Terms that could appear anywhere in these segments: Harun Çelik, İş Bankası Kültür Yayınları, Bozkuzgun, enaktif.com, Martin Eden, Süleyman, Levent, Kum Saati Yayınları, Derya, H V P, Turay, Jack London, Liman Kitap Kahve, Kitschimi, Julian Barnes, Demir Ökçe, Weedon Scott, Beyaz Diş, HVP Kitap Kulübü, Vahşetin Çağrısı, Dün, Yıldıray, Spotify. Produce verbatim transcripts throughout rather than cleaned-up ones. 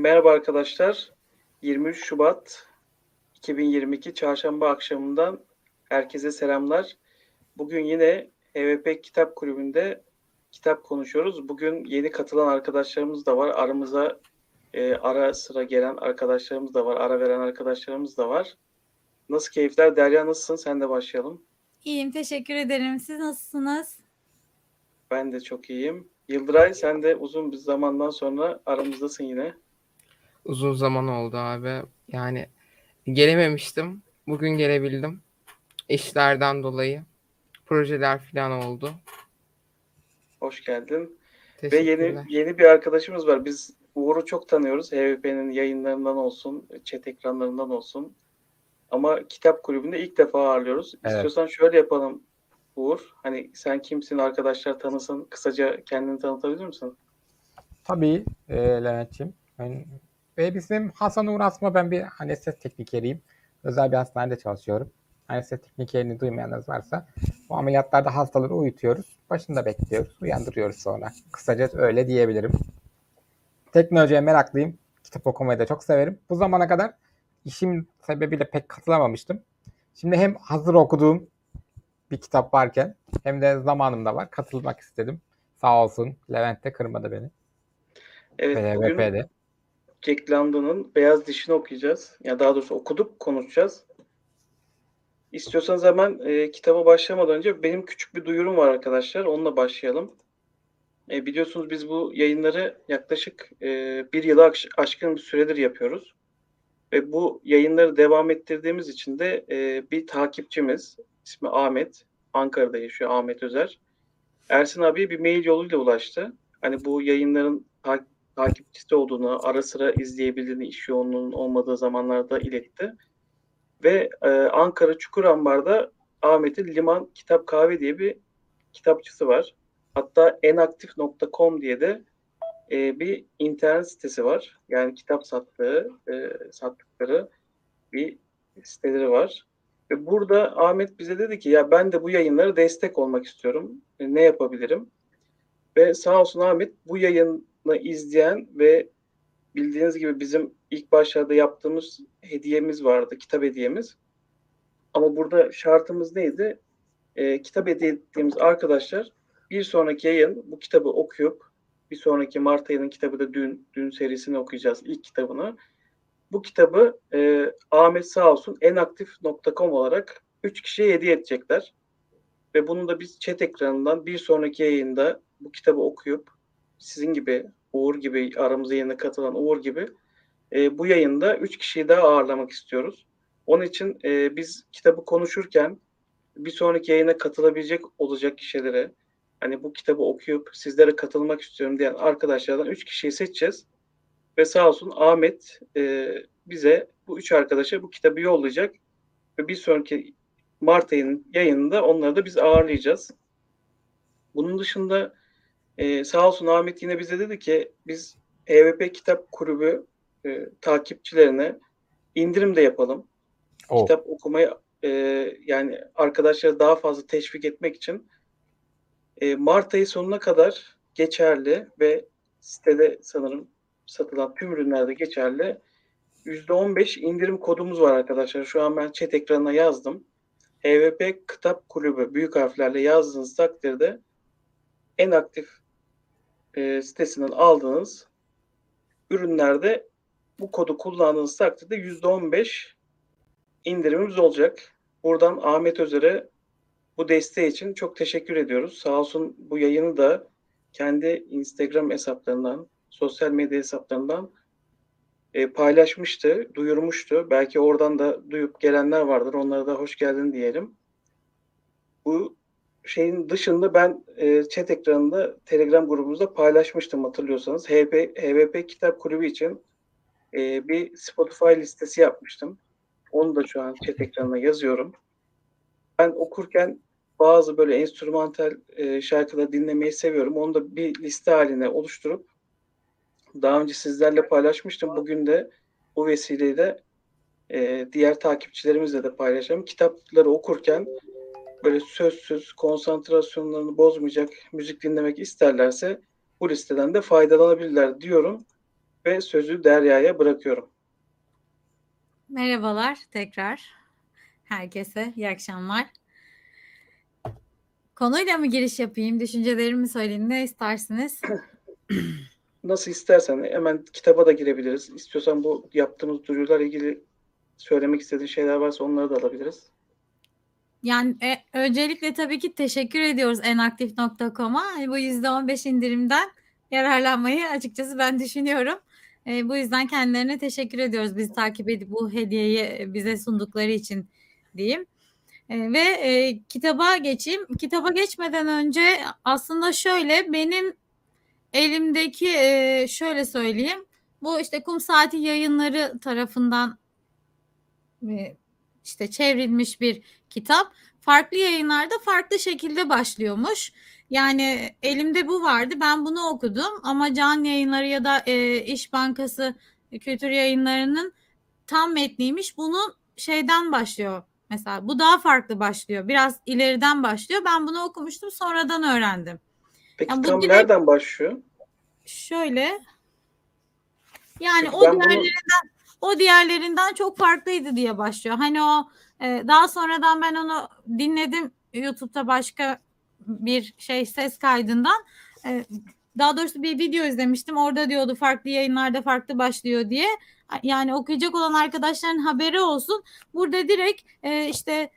Merhaba arkadaşlar. yirmi üç Şubat iki bin yirmi iki Çarşamba akşamından herkese selamlar. Bugün yine H V P Kitap Kulübü'nde kitap konuşuyoruz. Bugün yeni katılan arkadaşlarımız da var. Aramıza e, ara sıra gelen arkadaşlarımız da var. Ara veren arkadaşlarımız da var. Nasıl keyifler? Derya nasılsın? Sen de başlayalım. İyiyim. Teşekkür ederim. Siz nasılsınız? Ben de çok iyiyim. Yıldıray, sen de uzun bir zamandan sonra aramızdasın yine. Uzun zaman oldu abi. Yani gelememiştim. Bugün gelebildim. İşlerden dolayı. Projeler falan oldu. Hoş geldin. Ve yeni yeni bir arkadaşımız var. Biz Uğur'u çok tanıyoruz. H V P'nin yayınlarından olsun, chat ekranlarından olsun. Ama kitap kulübünde ilk defa ağırlıyoruz. Evet. İstiyorsan şöyle yapalım Uğur. Hani sen kimsin, arkadaşlar tanısın. Kısaca kendini tanıtabilir misin? Tabii e, Levent'ciğim. Ben... Ve bizim Hasan Uğur Asma, ben bir anestezi teknikeriyim. Özel bir hastanede çalışıyorum. Anestezi teknikerini duymayanlarınız varsa bu ameliyatlarda hastaları uyutuyoruz. Başında bekliyoruz. Uyandırıyoruz sonra. Kısaca öyle diyebilirim. Teknolojiye meraklıyım. Kitap okumayı da çok severim. Bu zamana kadar işim sebebiyle pek katılamamıştım. Şimdi hem hazır okuduğum bir kitap varken hem de zamanım da var. Katılmak istedim. Sağ olsun. Levent de kırmadı beni. Evet. H V P'de. Bugün Jack London'ın Beyaz Diş'ini okuyacağız. Ya daha doğrusu okuduk, konuşacağız. İstiyorsanız hemen e, kitaba başlamadan önce benim küçük bir duyurum var arkadaşlar. Onunla başlayalım. E, biliyorsunuz biz bu yayınları yaklaşık e, bir yıla aşkın bir süredir yapıyoruz. Ve bu yayınları devam ettirdiğimiz için de e, bir takipçimiz, ismi Ahmet, Ankara'da yaşıyor, Ahmet Özer. Ersin abiye bir mail yoluyla ulaştı. Hani bu yayınların ta- takipçisi olduğunu, ara sıra izleyebildiğini, iş yoğunluğunun olmadığı zamanlarda iletti. Ve e, Ankara Çukurambar'da Ahmet'in Liman Kitap Kahve diye bir kitapçısı var. Hatta enaktif nokta com diye de e, bir internet sitesi var. Yani kitap sattığı, e, sattıkları bir siteleri var. Ve burada Ahmet bize dedi ki ya ben de bu yayınlara destek olmak istiyorum. E, ne yapabilirim? Ve sağ olsun Ahmet bu yayını izleyen ve bildiğiniz gibi bizim ilk başlarda yaptığımız hediyemiz vardı, kitap hediyemiz. Ama burada şartımız neydi? E, kitap hediye ettiğimiz arkadaşlar bir sonraki yayın bu kitabı okuyup, bir sonraki Mart ayının kitabı da Dün, Dün serisini okuyacağız, ilk kitabını. Bu kitabı e, Ahmet sağ olsun enaktif nokta com olarak üç kişiye hediye edecekler. Ve bunu da biz chat ekranından bir sonraki yayında bu kitabı okuyup sizin gibi, Uğur gibi, aramıza yeni katılan Uğur gibi e, bu yayında üç kişiyi daha ağırlamak istiyoruz. Onun için e, biz kitabı konuşurken bir sonraki yayına katılabilecek olacak kişilere, hani bu kitabı okuyup sizlere katılmak istiyorum diyen arkadaşlardan üç kişiyi seçeceğiz. Ve sağ olsun Ahmet e, bize, bu üç arkadaşa bu kitabı yollayacak. Ve bir sonraki Mart ayının yayınında onları da biz ağırlayacağız. Bunun dışında Ee, sağ olsun Ahmet yine bize dedi ki biz H V P Kitap Kulübü e, takipçilerine indirim de yapalım. Oh. Kitap okumayı e, yani arkadaşları daha fazla teşvik etmek için e, Mart ayı sonuna kadar geçerli ve sitede sanırım satılan tüm ürünlerde geçerli yüzde on beş indirim kodumuz var arkadaşlar. Şu an ben chat ekranına yazdım. H V P Kitap Kulübü büyük harflerle yazdığınız takdirde en aktif E, sitesinden aldığınız ürünlerde bu kodu kullandığınız takdirde yüzde on beş indirimimiz olacak. Buradan Ahmet Özer'e bu desteği için çok teşekkür ediyoruz. Sağ olsun bu yayını da kendi Instagram hesaplarından, sosyal medya hesaplarından e, paylaşmıştı, duyurmuştu. Belki oradan da duyup gelenler vardır. Onlara da hoş geldin diyelim. Bu şeyin dışında ben e, chat ekranında Telegram grubumuzda paylaşmıştım hatırlıyorsanız. H V P Kitap Kulübü için e, bir Spotify listesi yapmıştım. Onu da şu an chat ekranına yazıyorum. Ben okurken bazı böyle enstrümantal e, şarkıları dinlemeyi seviyorum. Onu da bir liste haline oluşturup daha önce sizlerle paylaşmıştım. Bugün de bu vesileyle e, diğer takipçilerimizle de paylaşacağım. Kitapları okurken böyle sözsüz, konsantrasyonlarını bozmayacak müzik dinlemek isterlerse bu listeden de faydalanabilirler diyorum. ve sözü Derya'ya bırakıyorum. Merhabalar tekrar. Herkese iyi akşamlar. Konuyla mı giriş yapayım, düşüncelerimi söyleyin, ne istersiniz? Nasıl istersen, hemen kitaba da girebiliriz. İstiyorsan bu yaptığımız duyurularla ilgili söylemek istediğin şeyler varsa onları da alabiliriz. Yani e, öncelikle tabii ki teşekkür ediyoruz enaktif nokta com'a. Bu yüzde on beş indirimden yararlanmayı açıkçası ben düşünüyorum. E, bu yüzden kendilerine teşekkür ediyoruz. Bizi takip edip bu hediyeyi bize sundukları için diyeyim. E, ve e, kitaba geçeyim. Kitaba geçmeden önce aslında şöyle benim elimdeki e, şöyle söyleyeyim. Bu işte Kum Saati Yayınları tarafından e, işte çevrilmiş bir kitap. Farklı yayınlarda farklı şekilde başlıyormuş. Yani elimde bu vardı. Ben bunu okudum ama Can Yayınları ya da e, İş Bankası Kültür Yayınları'nın tam metniymiş. Bunun şeyden başlıyor. Mesela bu daha farklı başlıyor. Biraz ileriden başlıyor. Ben bunu okumuştum. Sonradan öğrendim. Peki yani tam direkt... nereden başlıyor? Şöyle. Yani Peki, o diğerlerinden bunu... o diğerlerinden çok farklıydı diye başlıyor. Hani o e, daha sonradan ben onu dinledim YouTube'da başka bir şey ses kaydından e, daha doğrusu bir video izlemiştim. Orada diyordu farklı yayınlarda farklı başlıyor diye. Yani okuyacak olan arkadaşların haberi olsun. Burada direkt e, işte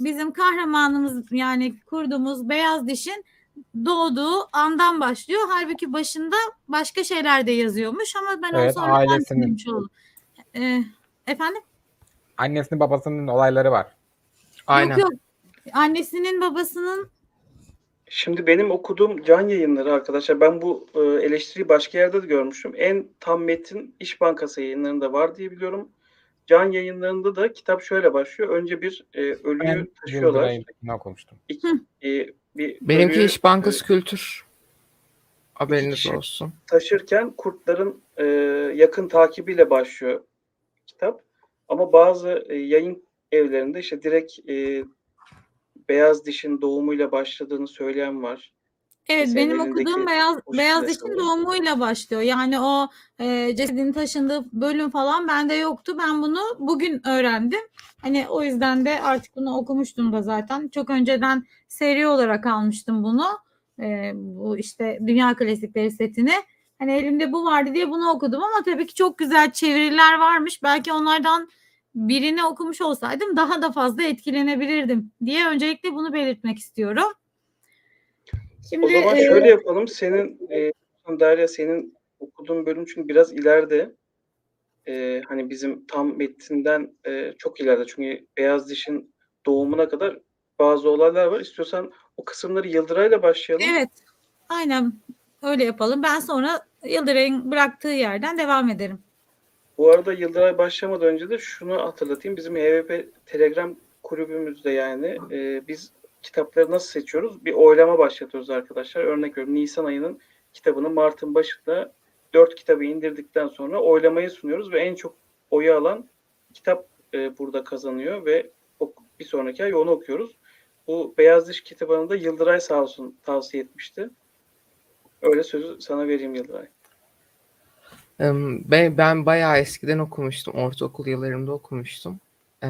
bizim kahramanımız yani kurduğumuz Beyaz Diş'in doğduğu andan başlıyor. Halbuki başında başka şeyler de yazıyormuş ama ben evet, o sonra ailesinin e, efendim annesinin babasının olayları var. Aynen. Yok, yok. Annesinin babasının. Şimdi benim okuduğum Can Yayınları arkadaşlar, ben bu eleştiriyi başka yerde de görmüştüm. En tam metin İş Bankası Yayınları'nda var diye biliyorum. Can Yayınları'nda da kitap şöyle başlıyor. Önce bir e, ölüyü ben taşıyorlar. Ben okumuştum. İki, e, bir Benimki ölüyü, İş Bankası e, Kültür. Haberiniz olsun. Taşırken kurtların e, yakın takibiyle başlıyor kitap. Ama bazı e, yayın evlerinde işte direkt e, Beyaz Diş'in doğumuyla başladığını söyleyen var. Evet, Kesin benim okuduğum Beyaz Beyaz Diş'in oluyor. Doğumuyla başlıyor. Yani o e, cesedin taşındığı bölüm falan bende yoktu. Ben bunu bugün öğrendim. Hani o yüzden de artık bunu okumuştum da zaten. Çok önceden seri olarak almıştım bunu. E, bu işte Dünya Klasikleri setini. Hani elimde bu vardı diye bunu okudum ama tabii ki çok güzel çeviriler varmış. Belki onlardan birini okumuş olsaydım daha da fazla etkilenebilirdim diye öncelikle bunu belirtmek istiyorum. Şimdi, o zaman şöyle e, yapalım. Senin e, Derya, senin okuduğun bölüm çünkü biraz ileride e, hani bizim tam metinden e, çok ileride. Çünkü Beyaz Diş'in doğumuna kadar bazı olaylar var. İstiyorsan o kısımları Yıldıray'la başlayalım. Evet. Aynen. Öyle yapalım. Ben sonra Yıldıray'ın bıraktığı yerden devam ederim. Bu arada Yıldıray başlamadan önce de şunu hatırlatayım. Bizim H V P Telegram kulübümüzde yani e, biz kitapları nasıl seçiyoruz? Bir oylama başlatıyoruz arkadaşlar. Örnek veriyorum, Nisan ayının kitabını Mart'ın başında dört kitabı indirdikten sonra oylamayı sunuyoruz ve en çok oyu alan kitap e, burada kazanıyor ve bir sonraki ay onu okuyoruz. Bu Beyaz Diş kitabını da Yıldıray sağ olsun tavsiye etmişti. Öyle sözü sana vereyim Yıldıray. Ben, ben bayağı eskiden okumuştum. Ortaokul yıllarımda okumuştum. Ee,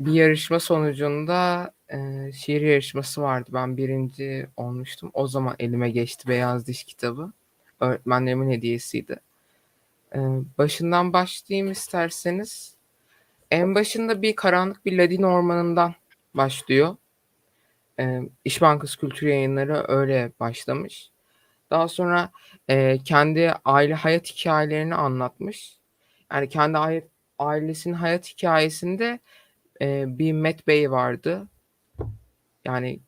bir yarışma sonucunda e, şiir yarışması vardı. Ben birinci olmuştum. O zaman elime geçti Beyaz Diş kitabı. Öğretmenlerimin hediyesiydi. Ee, başından başlayayım isterseniz. En başında bir karanlık bir Ladin ormanından başlıyor. Ee, İş Bankası Kültür Yayınları öyle başlamış. Daha sonra e, kendi aile hayat hikayelerini anlatmış. Yani kendi aile, ailesinin hayat hikayesinde e, bir Met Bey vardı. Yani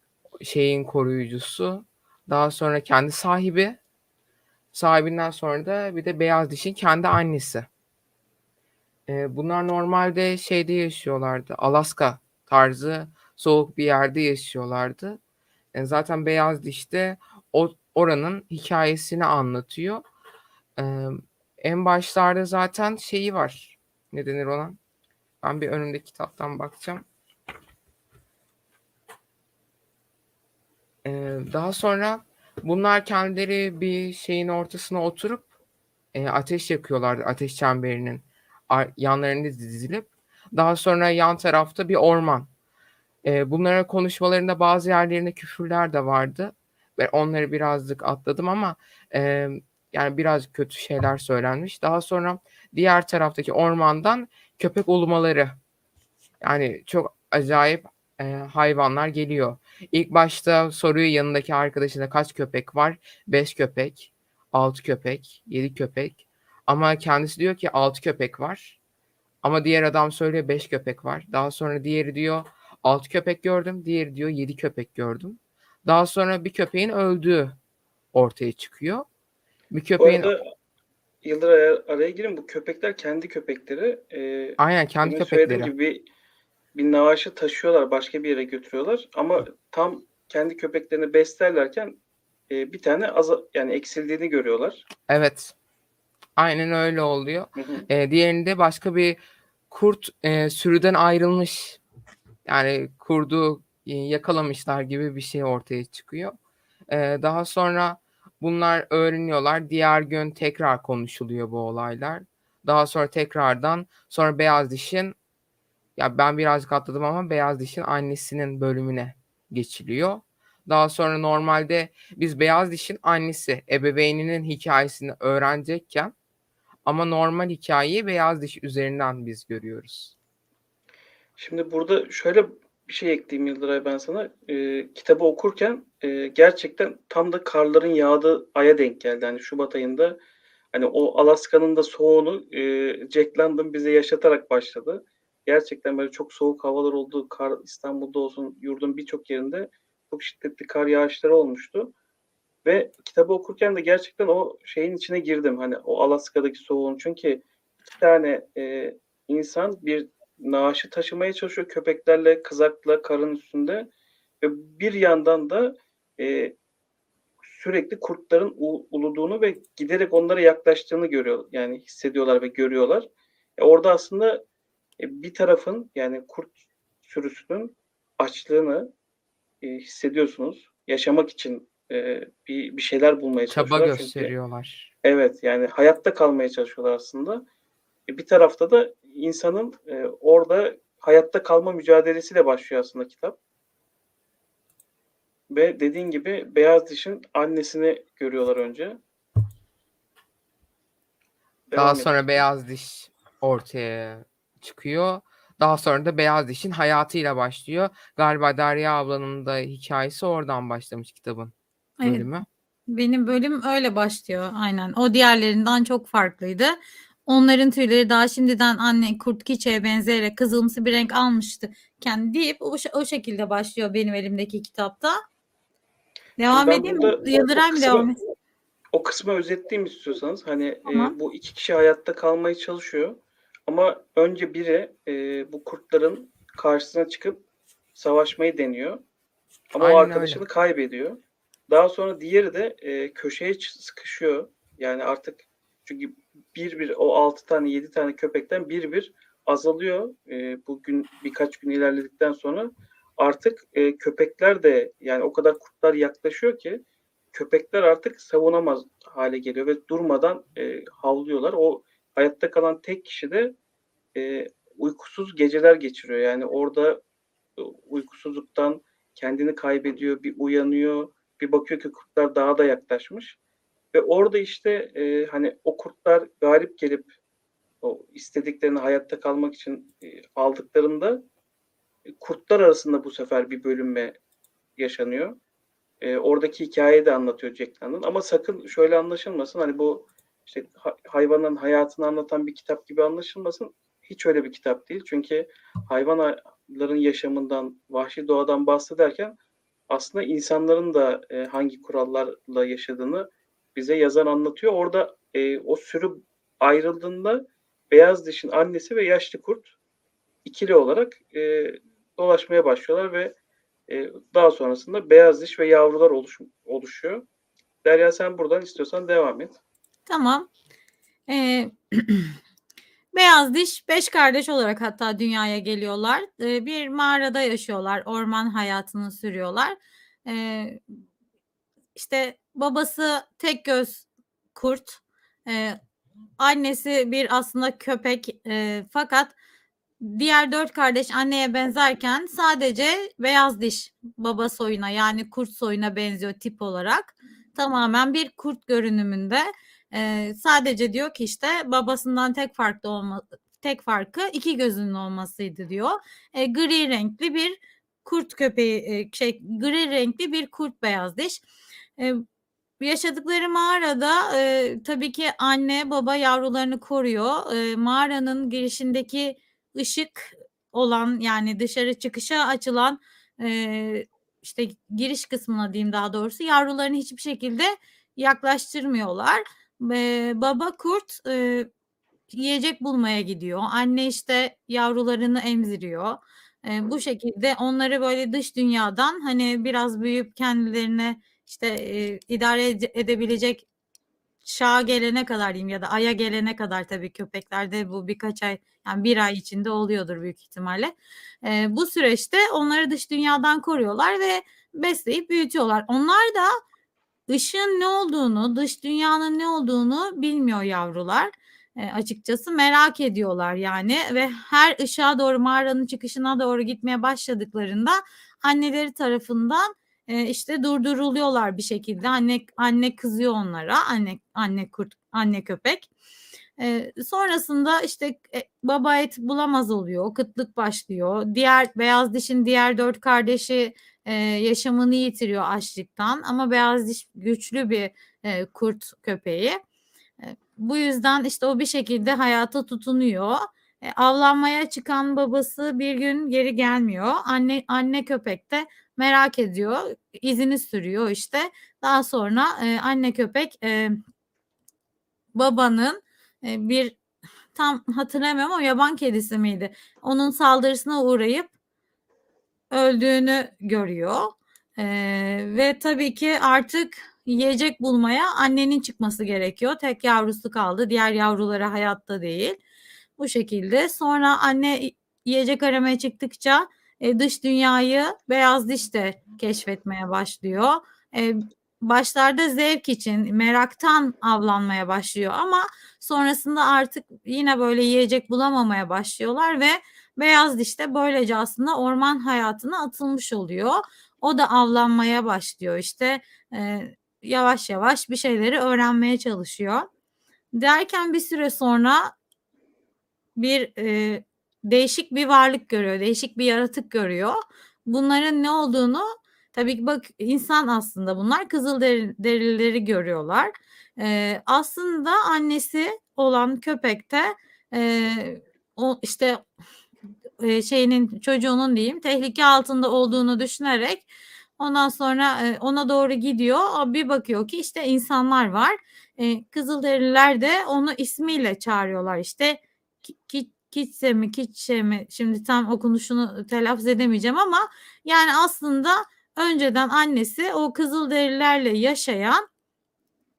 şeyin koruyucusu. Daha sonra kendi sahibi. Sahibinden sonra da bir de Beyaz Diş'in kendi annesi. E, bunlar normalde şeyde yaşıyorlardı. Alaska tarzı soğuk bir yerde yaşıyorlardı. E, zaten Beyaz Diş'te o oranın hikayesini anlatıyor. Ee, en başlarda zaten şeyi var. Ne denir ona? Ben bir önümdeki kitaptan bakacağım. Ee, daha sonra bunlar kendileri bir şeyin ortasına oturup e, ateş yakıyorlardı ateş çemberinin yanlarında dizilip. Daha sonra yan tarafta bir orman. E, bunların konuşmalarında bazı yerlerinde küfürler de vardı. Ben onları birazcık atladım ama e, yani biraz kötü şeyler söylenmiş. Daha sonra diğer taraftaki ormandan köpek ulumaları. Yani çok acayip e, hayvanlar geliyor. İlk başta soruyu yanındaki arkadaşına kaç köpek var? Beş köpek, altı köpek, yedi köpek. Ama kendisi diyor ki altı köpek var. Ama diğer adam söylüyor beş köpek var. Daha sonra diğeri diyor altı köpek gördüm. Diğeri diyor yedi köpek gördüm. Daha sonra bir köpeğin öldüğü ortaya çıkıyor. Bir köpeğin... Bu arada Yıldıray araya girin. Bu köpekler kendi köpekleri. E, Aynen kendi köpekleri. Gibi bir, bir navaşı taşıyorlar. Başka bir yere götürüyorlar. Ama tam kendi köpeklerini beslerlerken e, bir tane az, yani eksildiğini görüyorlar. Evet. Aynen öyle oluyor. Hı hı. E, diğerinde başka bir kurt e, sürüden ayrılmış. Yani kurdu e, yakalamışlar gibi bir şey ortaya çıkıyor. E, daha sonra bunlar öğreniyorlar. Diğer gün tekrar konuşuluyor bu olaylar. Daha sonra tekrardan sonra Beyaz Diş'in, ya ben birazcık atladım ama Beyaz Diş'in annesinin bölümüne geçiliyor. Daha sonra normalde biz Beyaz Diş'in annesi, ebeveyninin hikayesini öğrenecekken ama normal hikayeyi Beyaz Diş üzerinden biz görüyoruz. Şimdi burada şöyle bir şey ekleyeyim Yıldıray ben sana. E, kitabı okurken e, gerçekten tam da karların yağdığı aya denk geldi. Hani Şubat ayında hani o Alaska'nın da soğuğunu e, Jack London bize yaşatarak başladı. Gerçekten böyle çok soğuk havalar oldu. Kar İstanbul'da olsun, yurdun birçok yerinde çok şiddetli kar yağışları olmuştu. Ve kitabı okurken de gerçekten o şeyin içine girdim. Hani o Alaska'daki soğuğun. Çünkü iki tane e, insan bir naaşı taşımaya çalışıyor köpeklerle, kızakla, karın üstünde. Ve bir yandan da e, sürekli kurtların u- uluduğunu ve giderek onlara yaklaştığını görüyor, yani hissediyorlar ve görüyorlar. E, orada aslında e, bir tarafın, yani kurt sürüsünün açlığını e, hissediyorsunuz. Yaşamak için e, bir, bir şeyler bulmaya çalışıyorlar. Çaba gösteriyorlar. Çünkü, evet, yani hayatta kalmaya çalışıyorlar aslında. E, bir tarafta da İnsanın e, orada hayatta kalma mücadelesiyle başlıyor aslında kitap. Ve dediğin gibi Beyaz Diş'in annesini görüyorlar önce. Daha Devam sonra edeyim. Beyaz Diş ortaya çıkıyor. Daha sonra da Beyaz Diş'in hayatıyla başlıyor. Galiba Derya ablanın da hikayesi oradan başlamış kitabın. Evet. Bölümü. Benim bölüm öyle başlıyor. Aynen. O diğerlerinden çok farklıydı. Onların tüyleri daha şimdiden anne kurt kiçeye benzeyerek kızılımsı bir renk almıştı kendi deyip o, o şekilde başlıyor benim elimdeki kitapta. Devam ben edeyim mi? Yıldıray mı devam edeyim? O kısmı özetleyeyim istiyorsanız. Hani tamam. E, bu iki kişi hayatta kalmaya çalışıyor ama önce biri e, bu kurtların karşısına çıkıp savaşmayı deniyor. Ama aynen o arkadaşını öyle kaybediyor. Daha sonra diğeri de e, köşeye sıkışıyor. Yani artık çünkü bir bir o altı tane yedi tane köpekten bir bir azalıyor. E, bugün birkaç gün ilerledikten sonra artık e, köpekler de, yani o kadar kurtlar yaklaşıyor ki köpekler artık savunamaz hale geliyor ve durmadan e, havlıyorlar. O hayatta kalan tek kişi de e, uykusuz geceler geçiriyor. Yani orada e, uykusuzluktan kendini kaybediyor, bir uyanıyor, bir bakıyor ki kurtlar daha da yaklaşmış. Ve orada işte e, hani o kurtlar galip gelip o istediklerini hayatta kalmak için e, aldıklarında e, kurtlar arasında bu sefer bir bölünme yaşanıyor. E, oradaki hikayeyi de anlatıyor Jack London. Ama sakın şöyle anlaşılmasın, hani bu işte ha, hayvanın hayatını anlatan bir kitap gibi anlaşılmasın. Hiç öyle bir kitap değil. Çünkü hayvanların yaşamından, vahşi doğadan bahsederken aslında insanların da e, hangi kurallarla yaşadığını bize yazan anlatıyor. Orada e, o sürü ayrıldığında Beyaz Diş'in annesi ve yaşlı kurt ikili olarak e, dolaşmaya başlıyorlar ve e, daha sonrasında Beyaz Diş ve yavrular oluş, oluşuyor. Derya sen buradan istiyorsan devam et. Tamam. Ee, Beyaz Diş beş kardeş olarak hatta dünyaya geliyorlar. Ee, bir mağarada yaşıyorlar. Orman hayatını sürüyorlar. Ee, işte babası tek göz kurt, e, Annesi bir aslında köpek e, fakat diğer dört kardeş anneye benzerken sadece Beyaz Diş baba soyuna yani kurt soyuna benziyor tip olarak. Tamamen bir kurt görünümünde. E, sadece diyor ki işte babasından tek farklı olma, tek farkı iki gözünün olmasıydı diyor. E, gri renkli bir kurt köpeği e, şey gri renkli bir kurt Beyaz Diş. E, Yaşadıkları mağarada e, tabii ki anne baba yavrularını koruyor. E, mağaranın girişindeki ışık olan yani dışarı çıkışa açılan e, işte giriş kısmına diyeyim daha doğrusu yavrularını hiçbir şekilde yaklaştırmıyorlar. E, baba kurt e, yiyecek bulmaya gidiyor. Anne işte yavrularını emziriyor. E, bu şekilde onları böyle dış dünyadan hani biraz büyüyüp kendilerine İşte e, idare edebilecek çağa gelene kadar diyeyim ya da aya gelene kadar tabii köpeklerde bu birkaç ay yani bir ay içinde oluyordur büyük ihtimalle. E, bu süreçte onları dış dünyadan koruyorlar ve besleyip büyütüyorlar. Onlar da ışığın ne olduğunu, dış dünyanın ne olduğunu bilmiyor yavrular. E, açıkçası merak ediyorlar yani ve her ışığa doğru mağaranın çıkışına doğru gitmeye başladıklarında anneleri tarafından İşte durduruluyorlar bir şekilde. Anne anne kızıyor onlara. Anne anne kurt, anne köpek. Ee, sonrasında işte baba et bulamaz oluyor. Kıtlık başlıyor. Diğer Beyaz Diş'in diğer dört kardeşi e, yaşamını yitiriyor açlıktan. Ama Beyaz Diş güçlü bir e, kurt köpeği. E, bu yüzden işte o bir şekilde hayata tutunuyor. E, avlanmaya çıkan babası bir gün geri gelmiyor. Anne anne köpek de merak ediyor, izini sürüyor işte. Daha sonra e, anne köpek e, babanın e, bir tam hatırlamıyorum ama yaban kedisi miydi? Onun saldırısına uğrayıp öldüğünü görüyor. E, ve tabii ki artık yiyecek bulmaya annenin çıkması gerekiyor. Tek yavrusu kaldı, diğer yavruları hayatta değil. Bu şekilde sonra anne yiyecek aramaya çıktıkça E, dış dünyayı Beyaz Diş de keşfetmeye başlıyor. E, başlarda zevk için, meraktan avlanmaya başlıyor ama sonrasında artık yine böyle yiyecek bulamamaya başlıyorlar ve Beyaz Diş de böylece aslında orman hayatına atılmış oluyor. O da avlanmaya başlıyor işte e, yavaş yavaş bir şeyleri öğrenmeye çalışıyor. Derken bir süre sonra bir e, değişik bir varlık görüyor, değişik bir yaratık görüyor. Bunların ne olduğunu tabii ki bak insan aslında bunlar kızılderilileri görüyorlar. Ee, aslında annesi olan köpekte e, o işte e, şeyinin çocuğunun diyeyim tehlike altında olduğunu düşünerek ondan sonra e, ona doğru gidiyor. Bir bakıyor ki işte insanlar var. E, kızılderililer de onu ismiyle çağırıyorlar işte ki, ki Kitschimi, Kitschimi şimdi tam okunuşunu telaffuz edemeyeceğim ama yani aslında önceden annesi o kızılderililerle yaşayan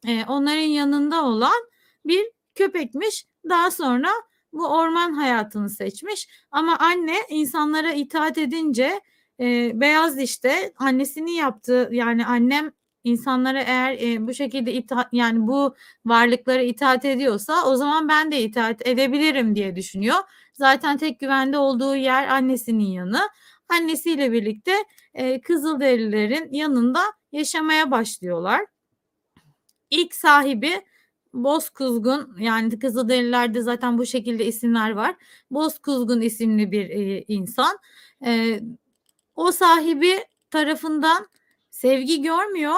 e, onların yanında olan bir köpekmiş. Daha sonra bu orman hayatını seçmiş ama anne insanlara itaat edince e, Beyaz Diş'te annesini yaptığı yani annem İnsanlara eğer e, bu şekilde itaat yani bu varlıklara itaat ediyorsa o zaman ben de itaat edebilirim diye düşünüyor. Zaten tek güvende olduğu yer annesinin yanı. Annesiyle birlikte e, kızılderililerin yanında yaşamaya başlıyorlar. İlk sahibi Bozkuzgun yani kızılderililerde zaten bu şekilde isimler var. Bozkuzgun isimli bir e, insan. E, o sahibi tarafından sevgi görmüyor.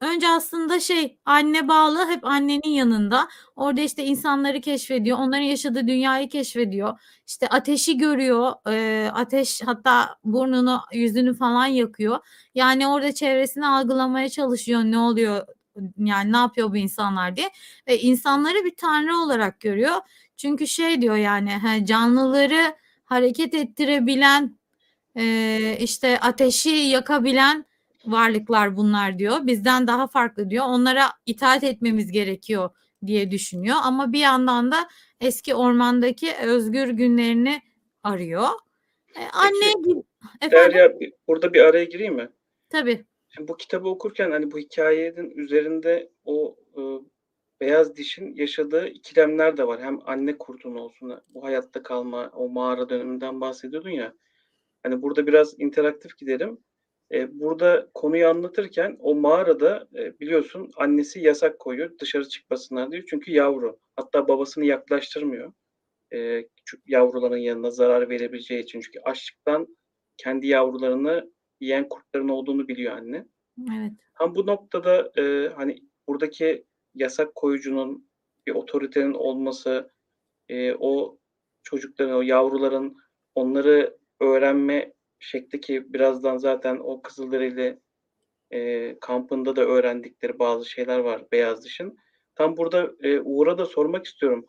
Önce aslında şey anne bağlı hep annenin yanında. Orada işte insanları keşfediyor. Onların yaşadığı dünyayı keşfediyor. İşte ateşi görüyor. E, ateş hatta burnunu yüzünü falan yakıyor. Yani orada çevresini algılamaya çalışıyor. Ne oluyor yani ne yapıyor bu insanlar diye. Ve insanları bir tanrı olarak görüyor. Çünkü şey diyor yani canlıları hareket ettirebilen e, işte ateşi yakabilen varlıklar bunlar diyor. Bizden daha farklı diyor. Onlara itaat etmemiz gerekiyor diye düşünüyor. Ama bir yandan da eski ormandaki özgür günlerini arıyor. Ee, anne Derya, burada bir araya gireyim mi? Tabii. Şimdi bu kitabı okurken hani bu hikayenin üzerinde o e, Beyaz Diş'in yaşadığı ikilemler de var. Hem anne kurdun olsun, bu hayatta kalma, o mağara döneminden bahsediyordun ya. Hani burada biraz interaktif gidelim. Ee, burada konuyu anlatırken o mağarada e, biliyorsun annesi yasak koyuyor dışarı çıkmasınlar diyor. Çünkü yavru. Hatta babasını yaklaştırmıyor. E, yavruların yanına zarar verebileceği için. Çünkü açlıktan kendi yavrularını yiyen kurtların olduğunu biliyor anne. Evet. Tam bu noktada e, hani buradaki yasak koyucunun bir otoritenin olması, e, o çocukların, o yavruların onları öğrenme şekli ki birazdan zaten o Kızılderili e, kampında da öğrendikleri bazı şeyler var Beyaz Diş'in. Tam burada e, Uğur'a da sormak istiyorum.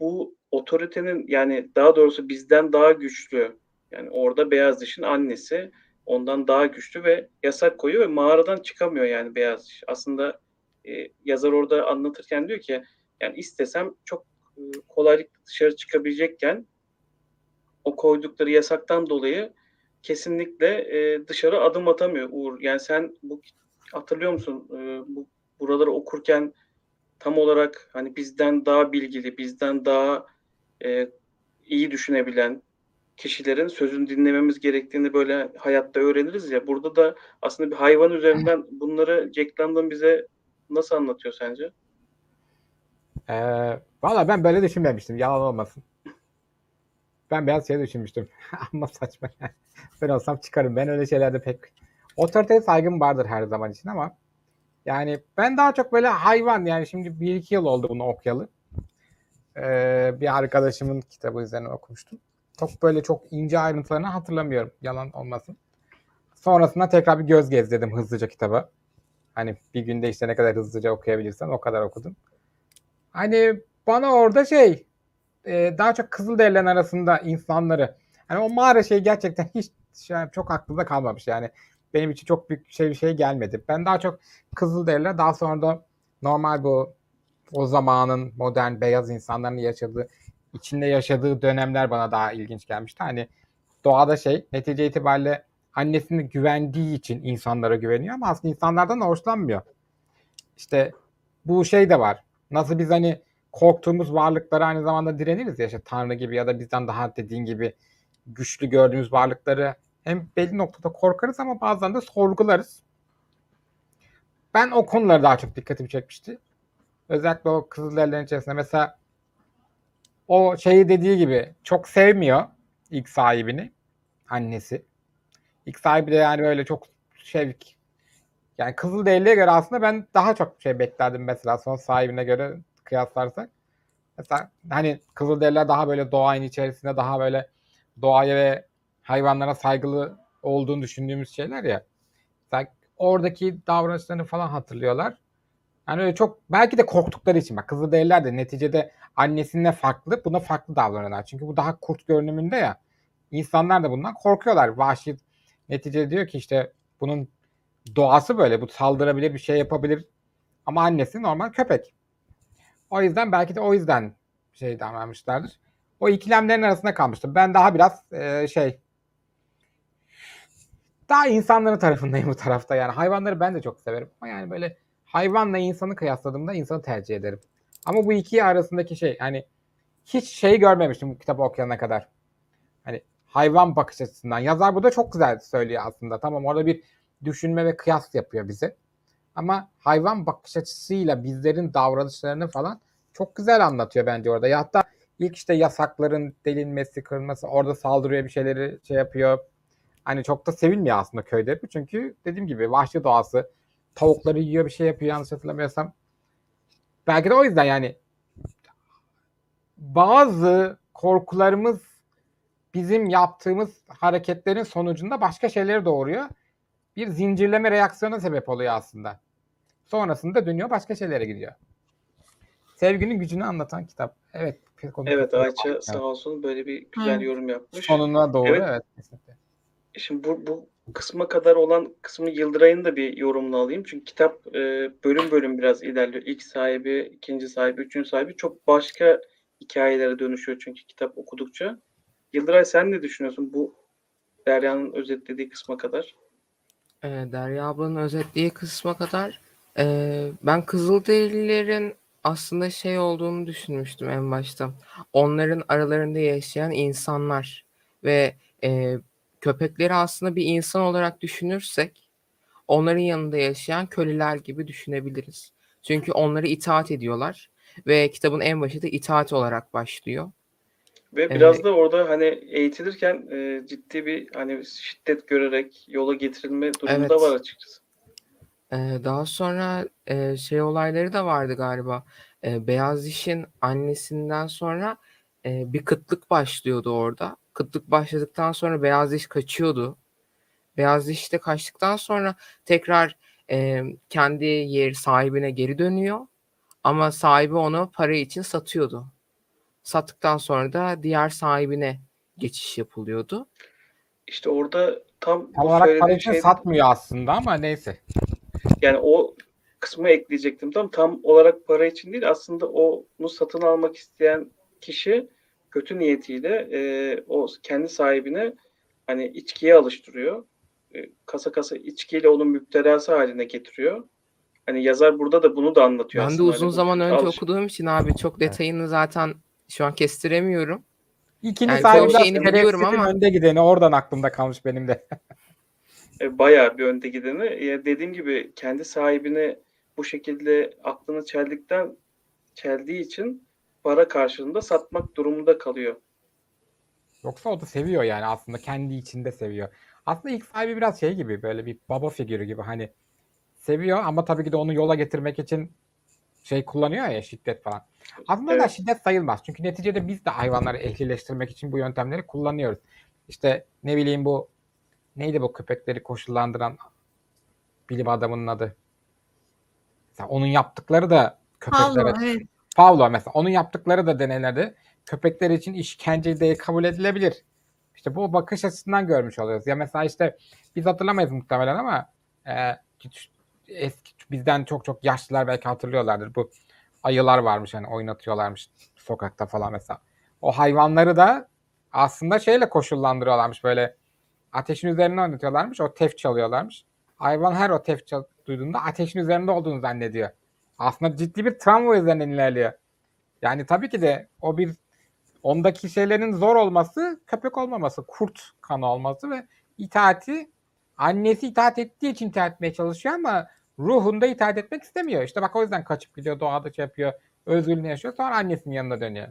Bu otoritenin, yani daha doğrusu bizden daha güçlü, yani orada Beyaz Diş'in annesi ondan daha güçlü ve yasak koyuyor ve mağaradan çıkamıyor yani Beyaz Diş. Aslında e, yazar orada anlatırken diyor ki, yani istesem çok e, kolaylıkla dışarı çıkabilecekken o koydukları yasaktan dolayı kesinlikle e, dışarı adım atamıyor Uğur. Yani sen bu, hatırlıyor musun e, bu buraları okurken tam olarak hani bizden daha bilgili, bizden daha e, iyi düşünebilen kişilerin sözünü dinlememiz gerektiğini böyle hayatta öğreniriz ya. Burada da aslında bir hayvan üzerinden bunları Jack London bize nasıl anlatıyor sence? Ee, Valla ben böyle düşünmemiştim. Yalan olmasın. Ben biraz şey düşünmüştüm. Ama saçma yani. Ben olsam çıkarım. Ben öyle şeylerde pek... Otoriteye saygım vardır her zaman için ama yani ben daha çok böyle hayvan, yani şimdi bir iki yıl oldu bunu okuyalı. Ee, bir arkadaşımın kitabı üzerine okumuştum. Çok böyle çok ince ayrıntılarını hatırlamıyorum. Yalan olmasın. Sonrasında tekrar bir göz gezdirdim hızlıca kitaba. Hani bir günde işte ne kadar hızlıca okuyabilirsen o kadar okudum. Hani bana orada şey... daha çok Kızılderililerin arasında insanları, hani o mağara şeyi gerçekten hiç şey, çok aklımda kalmamış yani. Benim için çok büyük şey bir şey gelmedi. Ben daha çok Kızılderililer, daha sonra da normal bu o zamanın modern beyaz insanların yaşadığı, içinde yaşadığı dönemler bana daha ilginç gelmişti. Hani doğada şey netice itibariyle annesine güvendiği için insanlara güveniyor ama aslında insanlardan da hoşlanmıyor. İşte bu şey de var. Nasıl biz hani korktuğumuz varlıklara aynı zamanda direniriz ya, işte Tanrı gibi ya da bizden daha dediğin gibi güçlü gördüğümüz varlıkları hem belli noktada korkarız ama bazen de sorgularız. Ben o konulara daha çok dikkatimi çekmişti. Özellikle o Kızılderililerin içerisinde mesela o şeyi dediği gibi çok sevmiyor ilk sahibini, annesi. İlk sahibi de yani böyle çok şevk. Yani Kızılderili'ye göre aslında ben daha çok şey beklerdim mesela son sahibine göre kıyaslarsak. Mesela hani Kızılderililer daha böyle doğanın içerisinde daha böyle doğaya ve hayvanlara saygılı olduğunu düşündüğümüz şeyler ya. Mesela oradaki davranışlarını falan hatırlıyorlar. Yani öyle çok belki de korktukları için. Bak Kızılderililer de neticede annesinden farklı, buna farklı davranıyorlar. Çünkü bu daha kurt görünümünde ya. İnsanlar da bundan korkuyorlar. Vahşi neticede diyor ki işte bunun doğası böyle. Bu saldırabilir, bir şey yapabilir. Ama annesi normal köpek. O yüzden belki de o yüzden şey davranmışlardır. O ikilemlerin arasında kalmıştım. Ben daha biraz e, şey daha insanların tarafındayım bu tarafta. Yani hayvanları ben de çok severim. Ama yani böyle hayvanla insanı kıyasladığımda insanı tercih ederim. Ama bu iki arasındaki şey hani hiç şeyi görmemiştim bu kitabı okuyana kadar. Hani hayvan bakış açısından. Yazar burada çok güzel söylüyor aslında. Tamam, orada bir düşünme ve kıyas yapıyor bize. Ama hayvan bakış açısıyla bizlerin davranışlarını falan çok güzel anlatıyor bence orada. Ya hatta ilk işte yasakların delinmesi, kırılması, orada saldırıyor, bir şeyleri şey yapıyor. Hani çok da sevilmiyor aslında köyde bu. Çünkü dediğim gibi vahşi doğası, tavukları yiyor, bir şey yapıyor yanlış hatırlamıyorsam. Belki de o yüzden yani bazı korkularımız bizim yaptığımız hareketlerin sonucunda başka şeyleri doğuruyor. Bir zincirleme reaksiyona sebep oluyor aslında. Sonrasında dönüyor, başka şeylere gidiyor. Sevginin gücünü anlatan kitap. Evet. Evet, Ayça var. Sağ olsun böyle bir güzel Hı. yorum yapmış. Sonuna doğru evet. evet kesinlikle. Şimdi bu, bu kısma kadar olan kısmı Yıldıray'ın da bir yorumunu alayım. Çünkü kitap e, bölüm bölüm biraz ilerliyor. İlk sahibi, ikinci sahibi, üçüncü sahibi çok başka hikayelere dönüşüyor çünkü kitap okudukça. Yıldıray, sen ne düşünüyorsun bu Derya'nın özetlediği kısma kadar? E, Derya ablanın özetlediği kısma kadar... Ben Kızılderililerin aslında şey olduğunu düşünmüştüm en başta. Onların aralarında yaşayan insanlar ve e, köpekleri aslında bir insan olarak düşünürsek onların yanında yaşayan köleler gibi düşünebiliriz. Çünkü onlara itaat ediyorlar ve kitabın en başı da itaat olarak başlıyor. Ve biraz ee, da orada hani eğitilirken e, ciddi bir hani şiddet görerek yola getirilme durumu evet. da var açıkçası. Ee, daha sonra e, şey olayları da vardı galiba. E, Beyaz Diş'in annesinden sonra e, bir kıtlık başlıyordu orada. Kıtlık başladıktan sonra Beyaz Diş kaçıyordu. Beyaz Diş de kaçtıktan sonra tekrar e, kendi yer sahibine geri dönüyor. Ama sahibi onu para için satıyordu. Sattıktan sonra da diğer sahibine geçiş yapılıyordu. İşte orada tam... Tam olarak para için şey... satmıyor aslında ama neyse. Yani o kısmı ekleyecektim. Tam tam olarak para için değil, aslında onu satın almak isteyen kişi kötü niyetiyle e, o kendi sahibine hani içkiye alıştırıyor. E, kasa kasa içkiyle onun müptelası haline getiriyor. Hani yazar burada da bunu da anlatıyor ben aslında. Ben de uzun hani zaman önce alışık. okuduğum için abi çok detayını zaten şu an kestiremiyorum. İkinci yani sayfada ama... önde gideni oradan aklımda kalmış benim de. Bayağı bir önde gideni. Ya dediğim gibi kendi sahibini bu şekilde aklını çeldikten çeldiği için para karşılığında satmak durumunda kalıyor. Yoksa o da seviyor yani aslında kendi içinde seviyor. Aslında ilk sahibi biraz şey gibi böyle bir baba figürü gibi hani seviyor ama tabii ki de onu yola getirmek için şey kullanıyor ya şiddet falan. Aslında evet. da şiddet sayılmaz. Çünkü neticede biz de hayvanları ehlileştirmek için bu yöntemleri kullanıyoruz. İşte ne bileyim bu neydi bu köpekleri koşullandıran bilim adamının adı? Mesela onun yaptıkları da köpeklere... Pavlov, evet. Pavlov mesela. Onun yaptıkları da denelerde köpekler için işkence diye kabul edilebilir. İşte bu bakış açısından görmüş oluyoruz. Ya mesela işte biz hatırlamayız muhtemelen ama e, eski bizden çok çok yaşlılar belki hatırlıyorlardır. Bu ayılar varmış hani oynatıyorlarmış sokakta falan mesela. O hayvanları da aslında şeyle koşullandırıyorlarmış böyle ateşin üzerine oynatıyorlarmış. O tef çalıyorlarmış. Hayvan her o tef çal- duyduğunda ateşin üzerinde olduğunu zannediyor. Aslında ciddi bir travma üzerinden ilerliyor. Yani tabii ki de o bir ondaki şeylerin zor olması, köpek olmaması, kurt kanı olması ve itaati annesi itaat ettiği için itaat etmeye çalışıyor ama ruhunda itaat etmek istemiyor. İşte bak o yüzden kaçıp gidiyor, doğada şey yapıyor, özgürlüğünü yaşıyor. Sonra annesinin yanına dönüyor.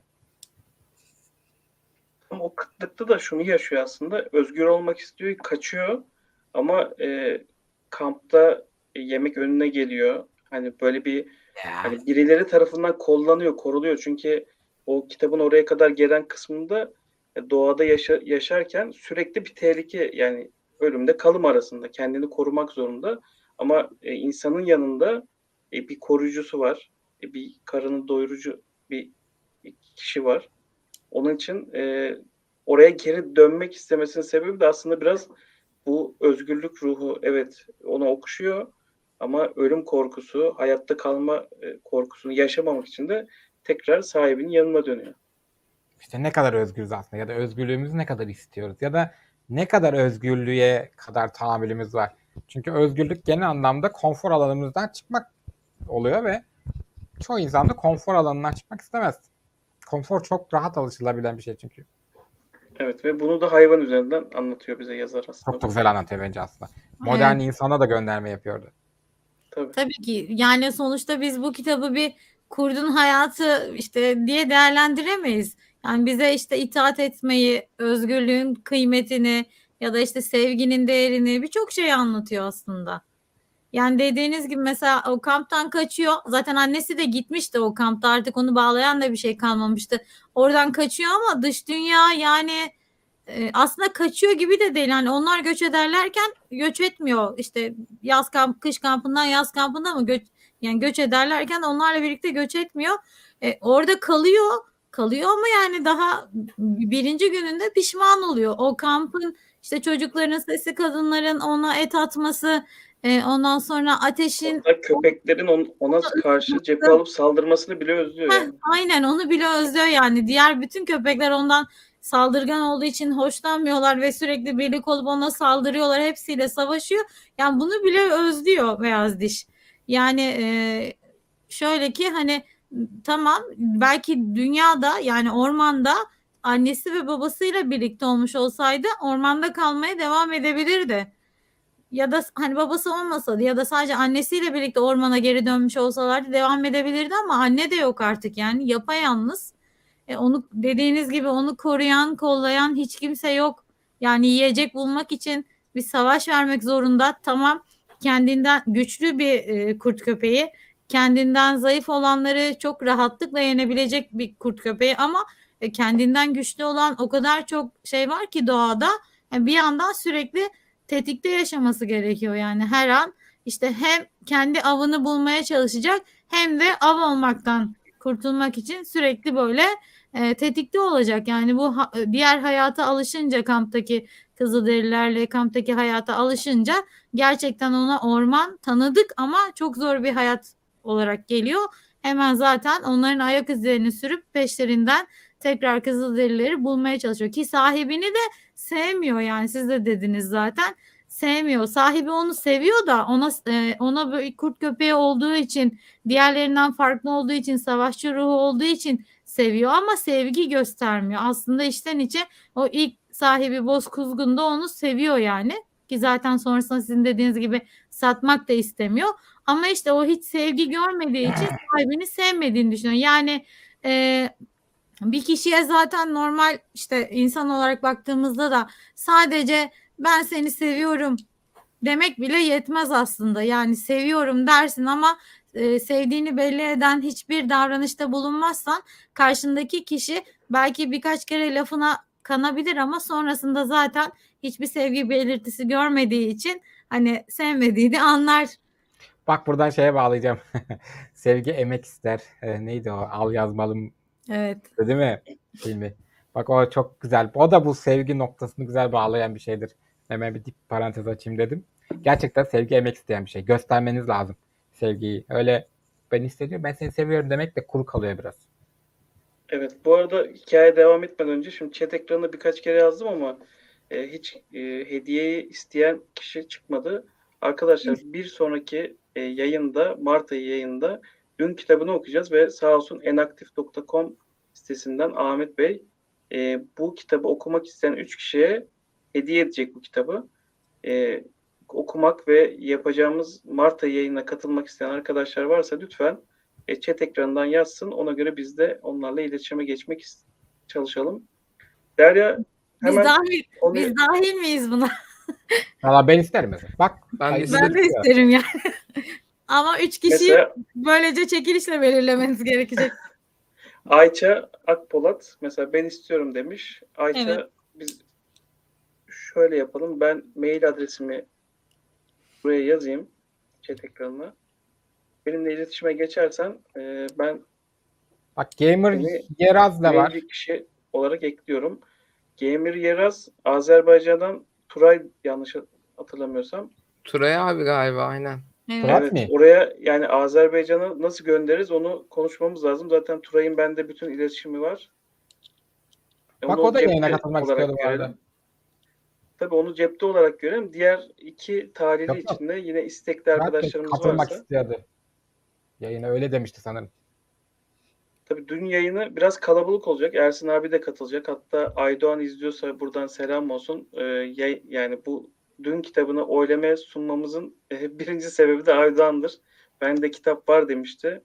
Ama o kıtlıkta da şunu yaşıyor aslında. Özgür olmak istiyor, kaçıyor. Ama e, kampta e, yemek önüne geliyor. Hani böyle bir hani birileri tarafından kollanıyor, koruluyor. Çünkü o kitabın oraya kadar gelen kısmında e, doğada yaşa, yaşarken sürekli bir tehlike yani ölümle kalım arasında kendini korumak zorunda. Ama e, insanın yanında e, bir koruyucusu var. E, bir karını doyurucu bir, bir kişi var. Onun için e, oraya geri dönmek istemesinin sebebi de aslında biraz bu özgürlük ruhu. Evet ona okşuyor ama ölüm korkusu, hayatta kalma e, korkusunu yaşamamak için de tekrar sahibinin yanına dönüyor. İşte ne kadar özgürüz aslında ya da özgürlüğümüzü ne kadar istiyoruz ya da ne kadar özgürlüğe kadar tahammülümüz var. Çünkü özgürlük genel anlamda konfor alanımızdan çıkmak oluyor ve çoğu insan da konfor alanından çıkmak istemez. Konfor çok rahat alışılabilen bir şey çünkü. Evet ve bunu da hayvan üzerinden anlatıyor bize yazar aslında. Çok da güzel anlatıyor bence aslında. Modern evet. insana da gönderme yapıyordu. Tabii. Tabii ki yani sonuçta biz bu kitabı bir kurdun hayatı işte diye değerlendiremeyiz. Yani bize işte itaat etmeyi, özgürlüğün kıymetini ya da işte sevginin değerini birçok şey anlatıyor aslında. Yani dediğiniz gibi mesela o kamptan kaçıyor. Zaten annesi de gitmişti o kampta artık onu bağlayan da bir şey kalmamıştı. Oradan kaçıyor ama dış dünya yani e, aslında kaçıyor gibi de değil. Yani onlar göç ederlerken göç etmiyor. İşte yaz kamp, kış kampından yaz kampına mı göç yani göç ederlerken onlarla birlikte göç etmiyor. E, orada kalıyor. Kalıyor ama yani daha birinci gününde pişman oluyor. O kampın İşte çocukların sesi, kadınların ona et atması, e, ondan sonra ateşin... Hatta köpeklerin ona karşı cephe alıp saldırmasını bile özlüyor. Heh, yani. Aynen onu bile özlüyor yani. Diğer bütün köpekler ondan saldırgan olduğu için hoşlanmıyorlar ve sürekli birlik olup ona saldırıyorlar. Hepsiyle savaşıyor. Yani bunu bile özlüyor Beyaz Diş. Yani e, şöyle ki hani tamam, belki dünyada yani ormanda annesi ve babasıyla birlikte olmuş olsaydı ormanda kalmaya devam edebilirdi. Ya da hani babası olmasaydı ya da sadece annesiyle birlikte ormana geri dönmüş olsalardı devam edebilirdi ama anne de yok artık, yani yapayalnız. E onu, dediğiniz gibi onu koruyan, kollayan hiç kimse yok. Yani yiyecek bulmak için bir savaş vermek zorunda. Tamam, kendinden güçlü bir e, kurt köpeği, kendinden zayıf olanları çok rahatlıkla yenebilecek bir kurt köpeği ama e, kendinden güçlü olan o kadar çok şey var ki doğada, yani bir yandan sürekli tetikte yaşaması gerekiyor. Yani her an işte hem kendi avını bulmaya çalışacak hem de av olmaktan kurtulmak için sürekli böyle e, tetikte olacak. Yani bu ha, diğer hayata alışınca, kamptaki Kızılderililerle kamptaki hayata alışınca gerçekten ona orman tanıdık ama çok zor bir hayat olarak geliyor. Hemen zaten onların ayak izlerini sürüp peşlerinden tekrar Kızılderilileri bulmaya çalışıyor ki sahibini de sevmiyor, yani siz de dediniz zaten, sevmiyor. Sahibi onu seviyor da ona ona böyle kurt köpeği olduğu için, diğerlerinden farklı olduğu için, savaşçı ruhu olduğu için seviyor ama sevgi göstermiyor. Aslında içten içe o ilk sahibi Bozkuzgun da onu seviyor yani, ki zaten sonrasında sizin dediğiniz gibi satmak da istemiyor ama işte o hiç sevgi görmediği için sahibini sevmediğini düşünüyor. Yani e, bir kişiye zaten normal işte insan olarak baktığımızda da sadece ben seni seviyorum demek bile yetmez aslında. Yani seviyorum dersin ama e, sevdiğini belli eden hiçbir davranışta bulunmazsan karşındaki kişi belki birkaç kere lafına kanabilir ama sonrasında zaten hiçbir sevgi belirtisi görmediği için hani sevmediğini anlar. Bak buradan şeye bağlayacağım. Sevgi emek ister. E, neydi o? Al yazmalım. Evet. Değil mi? Filmi. Bak o çok güzel. O da bu sevgi noktasını güzel bağlayan bir şeydir. Hemen bir dip parantez açayım dedim. Gerçekten sevgi emek isteyen bir şey. Göstermeniz lazım sevgiyi. Öyle ben hissediyorum, ben seni seviyorum demek de kuru kalıyor biraz. Evet, bu arada hikaye devam etmeden önce şimdi chat ekranına birkaç kere yazdım ama e, hiç e, hediyeyi isteyen kişi çıkmadı. Arkadaşlar bir sonraki e, yayında, Mart ayı yayında Dün kitabını okuyacağız ve sağ olsun enaktif nokta com sitesinden Ahmet Bey e, bu kitabı okumak isteyen üç kişiye hediye edecek bu kitabı. E, okumak ve yapacağımız Mart ayı yayına katılmak isteyen arkadaşlar varsa lütfen E, chat ekranından yazsın. Ona göre biz de onlarla iletişime geçmek ist- çalışalım. Derya hemen... Biz dahil, onu... biz dahil miyiz buna? Valla ben isterim mesela. Bak, ben, ben de isterim, isterim yani. Ama üç kişiyi mesela... böylece çekilişle belirlemeniz gerekecek. Ayça Akpolat mesela ben istiyorum demiş. Ayça, evet. Biz şöyle yapalım. Ben mail adresimi buraya yazayım chat ekranına. Benimle iletişime geçersen e, ben bak Gamer Yeraz da var. Bir kişi olarak ekliyorum. Gamer Yeraz Azerbaycan'dan Turay, yanlış hatırlamıyorsam. Turay abi galiba, aynen. Evet. Evet, mi? Oraya yani Azerbaycan'a nasıl göndeririz onu konuşmamız lazım. Zaten Turay'ın bende bütün iletişimi var. Bak onu o da yayına katılmak istiyordu bu arada. Tabii onu cepte olarak görelim. Diğer iki tarihli içinde yine istekli arkadaşlarımız varsa. Katılmak istiyordu. Yayına öyle demişti sanırım. Tabii Dün yayını biraz kalabalık olacak. Ersin abi de katılacak. Hatta Aydoğan izliyorsa buradan selam olsun. Ee, yay, yani bu Dün kitabını oylamaya sunmamızın e, birinci sebebi de Aydoğan'dır. Bende kitap var demişti.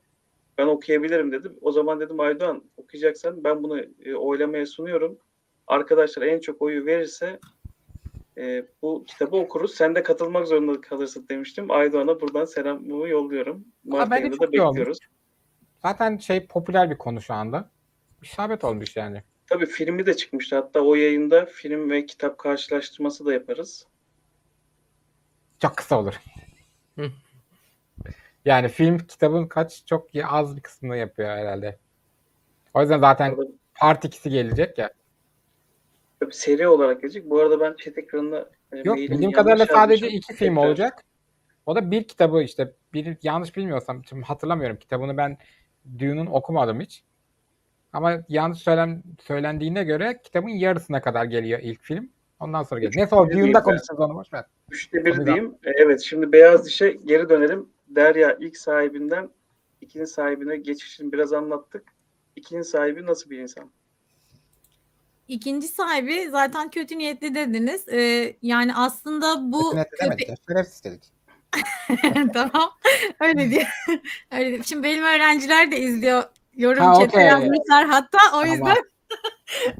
Ben okuyabilirim dedim. O zaman dedim Aydoğan okuyacaksan ben bunu e, oylamaya sunuyorum. Arkadaşlar en çok oyu verirse e, bu kitabı okuruz. Sen de katılmak zorunda kalırsın demiştim. Aydoğan'a buradan selamımı yolluyorum. Mart ayında da bekliyoruz. Zaten şey popüler bir konu şu anda. İsabet olmuş yani. Tabii filmi de çıkmıştı. Hatta o yayında film ve kitap karşılaştırması da yaparız. Çok kısa olur. Yani film kitabın kaç çok az bir kısmını yapıyor herhalde. O yüzden zaten part ikisi gelecek ya. Tabii seri olarak gelecek. Bu arada ben chat ekranında... Yok, bildiğim kadarıyla sadece iki tekrar. Film olacak. O da bir kitabı işte. Bir, yanlış bilmiyorsam, şimdi hatırlamıyorum. Kitabını ben Dune'un okumadım hiç. Ama yanlış söylen, söylendiğine göre kitabın yarısına kadar geliyor ilk film. Ondan sonra geliyor. Neyse o Dune'da konuşacağız onu. Boş ver. Üçte bir diyeyim. Evet, şimdi Beyaz Diş'e geri dönelim. Derya ilk sahibinden İkinin sahibine geçişini biraz anlattık. İkinin sahibi nasıl bir insan? İkinci sahibi zaten kötü niyetli dediniz. Ee, yani aslında bu... Köpe- Şerefsiz dedik. Tamam. Öyle diye. Öyle diye. Şimdi benim öğrenciler de izliyor. Yorum ha, çete okay. Yazmışlar hatta. O tamam. Yüzden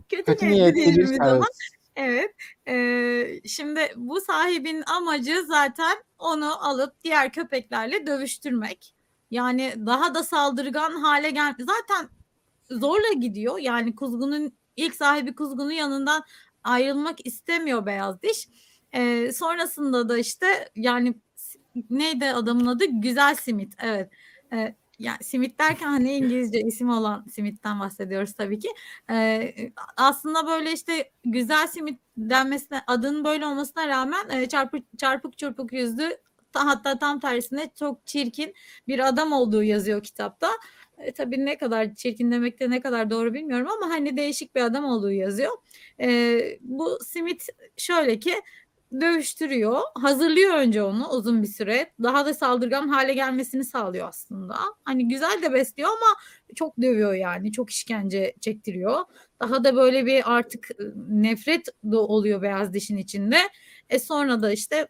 kötü, kötü niyetli dediğimiz zaman. Evet. Ee, şimdi bu sahibin amacı zaten onu alıp diğer köpeklerle dövüştürmek. Yani daha da saldırgan hale gel. Zaten zorla gidiyor. Yani kuzgunun ilk sahibi kuzgunun yanından ayrılmak istemiyor Beyaz Diş. Ee, sonrasında da işte yani neydi adamın adı? Güzel Simit. Evet. Ee, yani Simit derken hani İngilizce isim olan Simit'ten bahsediyoruz tabii ki. Ee, aslında böyle işte Güzel Simit denmesine, adının böyle olmasına rağmen çarpık çarpık çırpık yüzlü, hatta tam tersine çok çirkin bir adam olduğu yazıyor kitapta. E, tabii ne kadar çirkin demek de ne kadar doğru bilmiyorum ama hani değişik bir adam olduğu yazıyor. E, bu Simit şöyle ki dövüştürüyor, hazırlıyor önce onu uzun bir süre. Daha da saldırgan hale gelmesini sağlıyor aslında. Hani güzel de besliyor ama çok dövüyor yani. Çok işkence çektiriyor. Daha da böyle bir artık nefret de oluyor Beyaz Diş'in içinde. E sonra da işte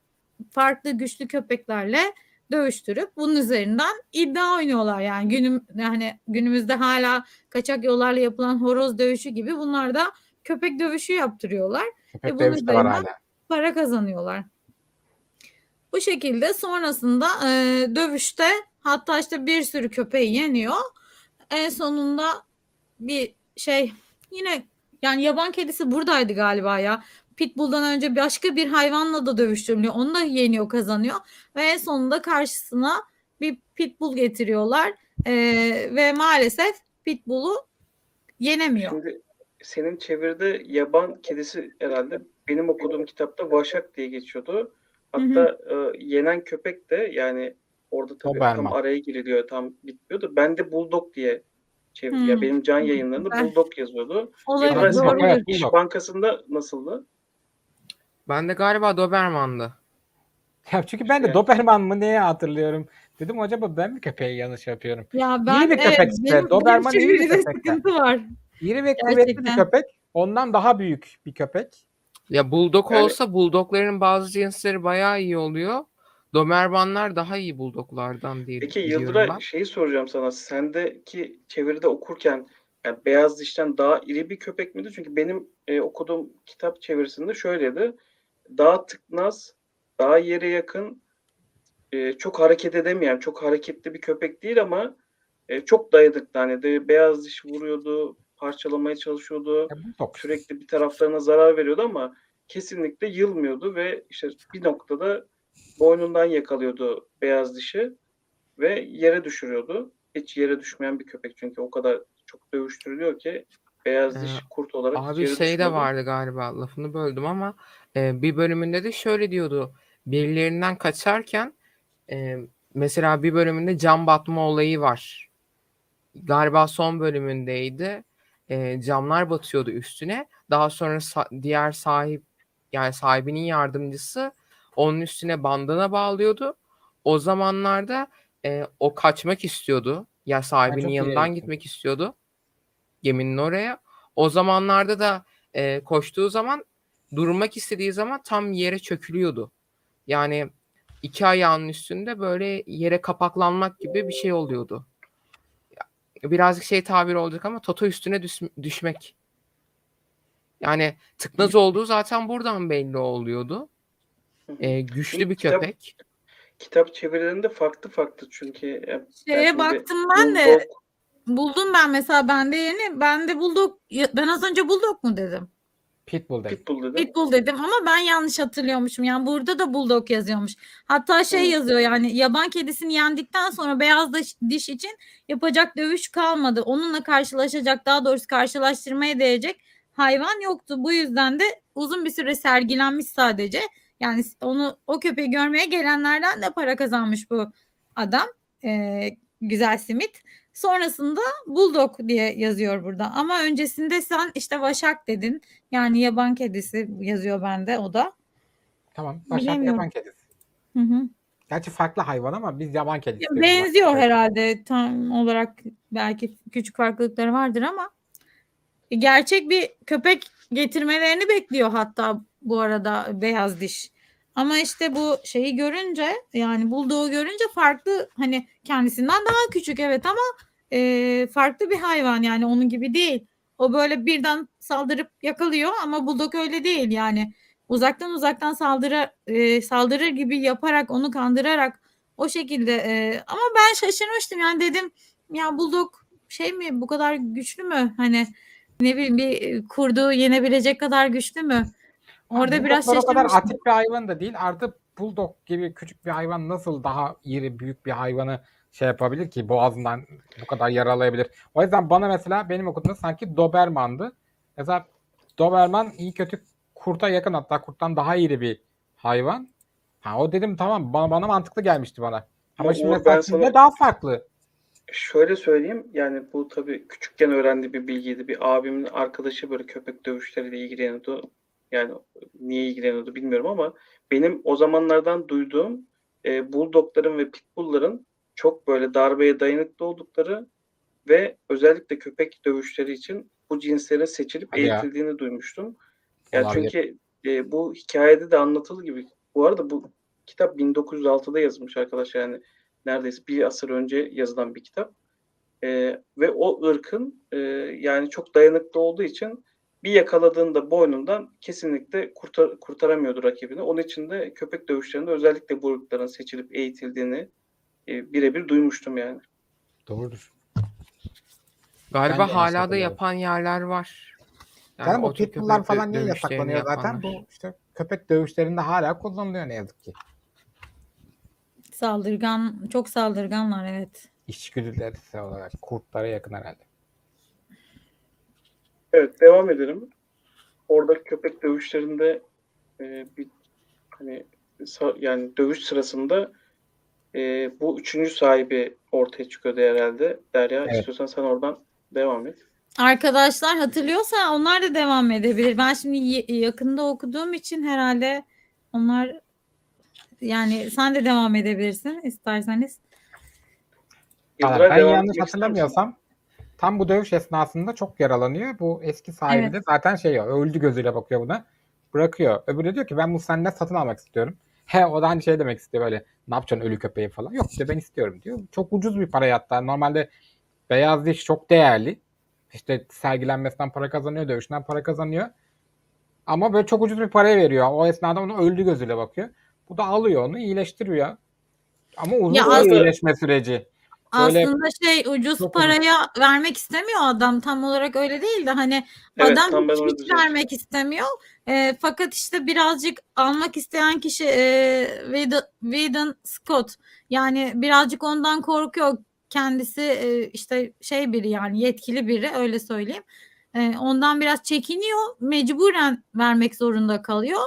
farklı güçlü köpeklerle dövüştürüp bunun üzerinden iddia oynuyorlar. Yani günüm yani günümüzde hala kaçak yollarla yapılan horoz dövüşü gibi bunlar da köpek dövüşü yaptırıyorlar. Köpek e bunun üzerinden para kazanıyorlar. Bu şekilde sonrasında e, dövüşte hatta işte bir sürü köpeği yeniyor. En sonunda bir şey yine yani yaban kedisi buradaydı galiba ya. Pitbull'dan önce başka bir hayvanla da dövüştürülüyor. Onu da yeniyor, kazanıyor. Ve en sonunda karşısına bir pitbull getiriyorlar. Ee, ve maalesef pitbull'u yenemiyor. Şimdi senin çeviride yaban kedisi herhalde. Benim okuduğum kitapta vaşak diye geçiyordu. Hatta hı hı. E, yenen köpek de yani orada tabii tam araya giriliyor. Tam bitmiyordu. Ben de bulldog diye çevirdim. Ya benim Can Yayınları'nda bulldog yazıyordu. Olabilir. Doğru. Evet, İş Bankası'nda nasıldı? Ben de galiba Doberman'dı. Ya çünkü ben de yani. Doberman mı neye hatırlıyorum. Dedim acaba ben mi köpeğe yanlış yapıyorum? Ya ben, iyi bir köpek evet, işte. Doberman iyi bir köpek. Var. İri ve kuvvetli bir köpek. Ondan daha büyük bir köpek. Ya bulldog yani, olsa bulldogların bazı cinsleri bayağı iyi oluyor. Dobermanlar daha iyi bulldoglardan diye. Peki Yıldıray şeyi soracağım sana. Sendeki çeviride okurken yani Beyaz Diş'ten daha iri bir köpek miydi? Çünkü benim e, okuduğum kitap çevirisinde şöyleydi. Daha tıknaz, daha yere yakın, e, çok hareket edemeyen, çok hareketli bir köpek değil ama e, çok dayadıklı. Hani de Beyaz Diş vuruyordu, parçalamaya çalışıyordu, sürekli bir taraflarına zarar veriyordu ama kesinlikle yılmıyordu ve işte bir noktada boynundan yakalıyordu Beyaz Diş'i ve yere düşürüyordu. Hiç yere düşmeyen bir köpek çünkü o kadar çok dövüştürülüyor ki Beyaz ee, Diş kurt olarak. Abi şey de vardı galiba, lafını böldüm ama e, bir bölümünde de şöyle diyordu. Birilerinden kaçarken e, mesela bir bölümünde cam batma olayı var. Galiba son bölümündeydi. E, camlar batıyordu üstüne. Daha sonra sa- diğer sahip yani sahibinin yardımcısı onun üstüne bandana bağlıyordu. O zamanlarda e, o kaçmak istiyordu. Ya sahibinin yanından iyi. Gitmek istiyordu. Geminin oraya. O zamanlarda da e, koştuğu zaman durmak istediği zaman tam yere çökülüyordu. Yani iki ayağının üstünde böyle yere kapaklanmak gibi bir şey oluyordu. Birazcık şey tabiri olacak ama toto üstüne düş- düşmek. Yani tıknaz olduğu zaten buradan belli oluyordu. E, güçlü bir kitap, köpek. Kitap çevirilerinde farklı farklı çünkü. Şeye baktım ben de. Bulldog... Buldum ben mesela bende yeni. Bende bulldog. Ben az önce bulldog mu dedim? Pitbull dedim. Pitbull dedim. Pitbull dedim ama ben yanlış hatırlıyormuşum. Yani burada da bulldog yazıyormuş. Hatta şey evet. Yazıyor yani yaban kedisini yendikten sonra Beyaz Diş için yapacak dövüş kalmadı. Onunla karşılaşacak, daha doğrusu karşılaştırmaya değecek hayvan yoktu. Bu yüzden de uzun bir süre sergilenmiş sadece. Yani onu o köpeği görmeye gelenlerden de para kazanmış bu adam. Ee, Güzel Simit. Sonrasında bulldog diye yazıyor burada. Ama öncesinde sen işte vaşak dedin. Yani yaban kedisi yazıyor bende o da. Tamam. Vaşak yaban kedisi. Hı hı. Gerçi farklı hayvan ama biz yaban kedisi. Ya benziyor bak. Herhalde tam olarak, belki küçük farklılıkları vardır ama gerçek bir köpek getirmelerini bekliyor hatta bu arada Beyaz Diş. Ama işte bu şeyi görünce, yani bulduğu görünce farklı, hani kendisinden daha küçük evet ama e, farklı bir hayvan, yani onun gibi değil. O böyle birden saldırıp yakalıyor ama Bulldog öyle değil yani. Uzaktan uzaktan saldırı e, saldırır gibi yaparak, onu kandırarak o şekilde e, ama ben şaşırmıştım yani, dedim ya Bulldog şey mi, bu kadar güçlü mü, hani ne bileyim bir kurdu yenebilecek kadar güçlü mü? Orada yani biraz şaşırmıştım. O kadar atik bir hayvan da değil. Artık Bulldog gibi küçük bir hayvan nasıl daha iri büyük bir hayvanı şey yapabilir ki, boğazından bu kadar yaralayabilir. O yüzden bana mesela, benim okuduğumda sanki Doberman'dı. Mesela Doberman iyi kötü kurta yakın, hatta kurttan daha iri bir hayvan. Ha, o dedim tamam, bana, bana mantıklı gelmişti bana. Ama şimdi mesela sana... daha farklı. Şöyle söyleyeyim, yani bu tabii küçükken öğrendiği bir bilgiydi. Bir abimin arkadaşı böyle köpek dövüşleriyle ilgileniyordu. Yani niye ilgileniyordu bilmiyorum ama benim o zamanlardan duyduğum e, bulldogların ve pitbullların çok böyle darbeye dayanıklı oldukları ve özellikle köpek dövüşleri için bu cinslere seçilip Hadi eğitildiğini ya. duymuştum. Yani çünkü e, bu hikayede de anlatıldığı gibi, bu arada bu kitap bin dokuz yüz altıda yazılmış arkadaşlar, yani neredeyse bir asır önce yazılan bir kitap e, ve o ırkın e, yani çok dayanıklı olduğu için bir yakaladığında boynundan kesinlikle kurtar, kurtaramıyordu rakibini. Onun için de köpek dövüşlerinde özellikle bu ırkların seçilip eğitildiğini e, birebir duymuştum yani. Doğrudur. Galiba yani hala da yapan yerler var. Yani, yani bu pitbulllar falan niye yasaklanıyor zaten? Bu işte köpek dövüşlerinde hala kullanılıyor ne yazık ki. Saldırgan, çok saldırganlar evet. İçgüdüleri olarak kurtlara yakın herhalde. Evet, devam edelim. Orada köpek dövüşlerinde e, bir hani sa- yani dövüş sırasında e, bu üçüncü sahibi ortaya çıkıyordu herhalde. Derya evet. istiyorsan sen oradan devam et. Arkadaşlar hatırlıyorsa onlar da devam edebilir. Ben şimdi yakında okuduğum için herhalde onlar, yani sen de devam edebilirsin isterseniz. Aa, ben yanlış hatırlamıyorsam tam bu dövüş esnasında çok yaralanıyor. Bu eski sahibi evet. de zaten şey ya, öldü gözüyle bakıyor buna. Bırakıyor. Öbürü diyor ki ben bunu senden satın almak istiyorum. He, o da hani şey demek istiyor böyle, ne yapacaksın ölü köpeği falan. Yok işte ben istiyorum diyor. Çok ucuz bir paraya hatta. Normalde Beyaz Diş çok değerli. İşte sergilenmesinden para kazanıyor, dövüşünden para kazanıyor. Ama böyle çok ucuz bir paraya veriyor. O esnada onu öldü gözüyle bakıyor. Bu da alıyor onu, iyileştiriyor. Ama uzun ya aslında, iyileşme süreci. Böyle aslında şey, ucuz paraya ucuz. vermek istemiyor adam. Tam olarak öyle değil de hani evet, adam hiç, hiç vermek istemiyor. E, fakat işte birazcık almak isteyen kişi e, Weedon Scott. Yani birazcık ondan korkuyor. Kendisi e, işte şey biri, yani yetkili biri, öyle söyleyeyim. E, ondan biraz çekiniyor. Mecburen vermek zorunda kalıyor.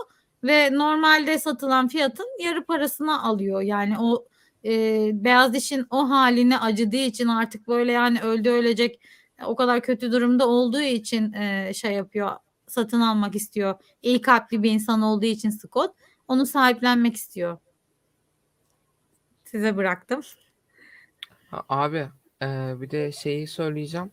Ve normalde satılan fiyatın yarı parasına alıyor. Yani o e, Beyaz Diş'in o haline acıdığı için artık böyle, yani öldü ölecek, o kadar kötü durumda olduğu için e, şey yapıyor, satın almak istiyor. İyi kalpli bir insan olduğu için Scott onu sahiplenmek istiyor. Size bıraktım. Abi e, bir de şeyi söyleyeceğim.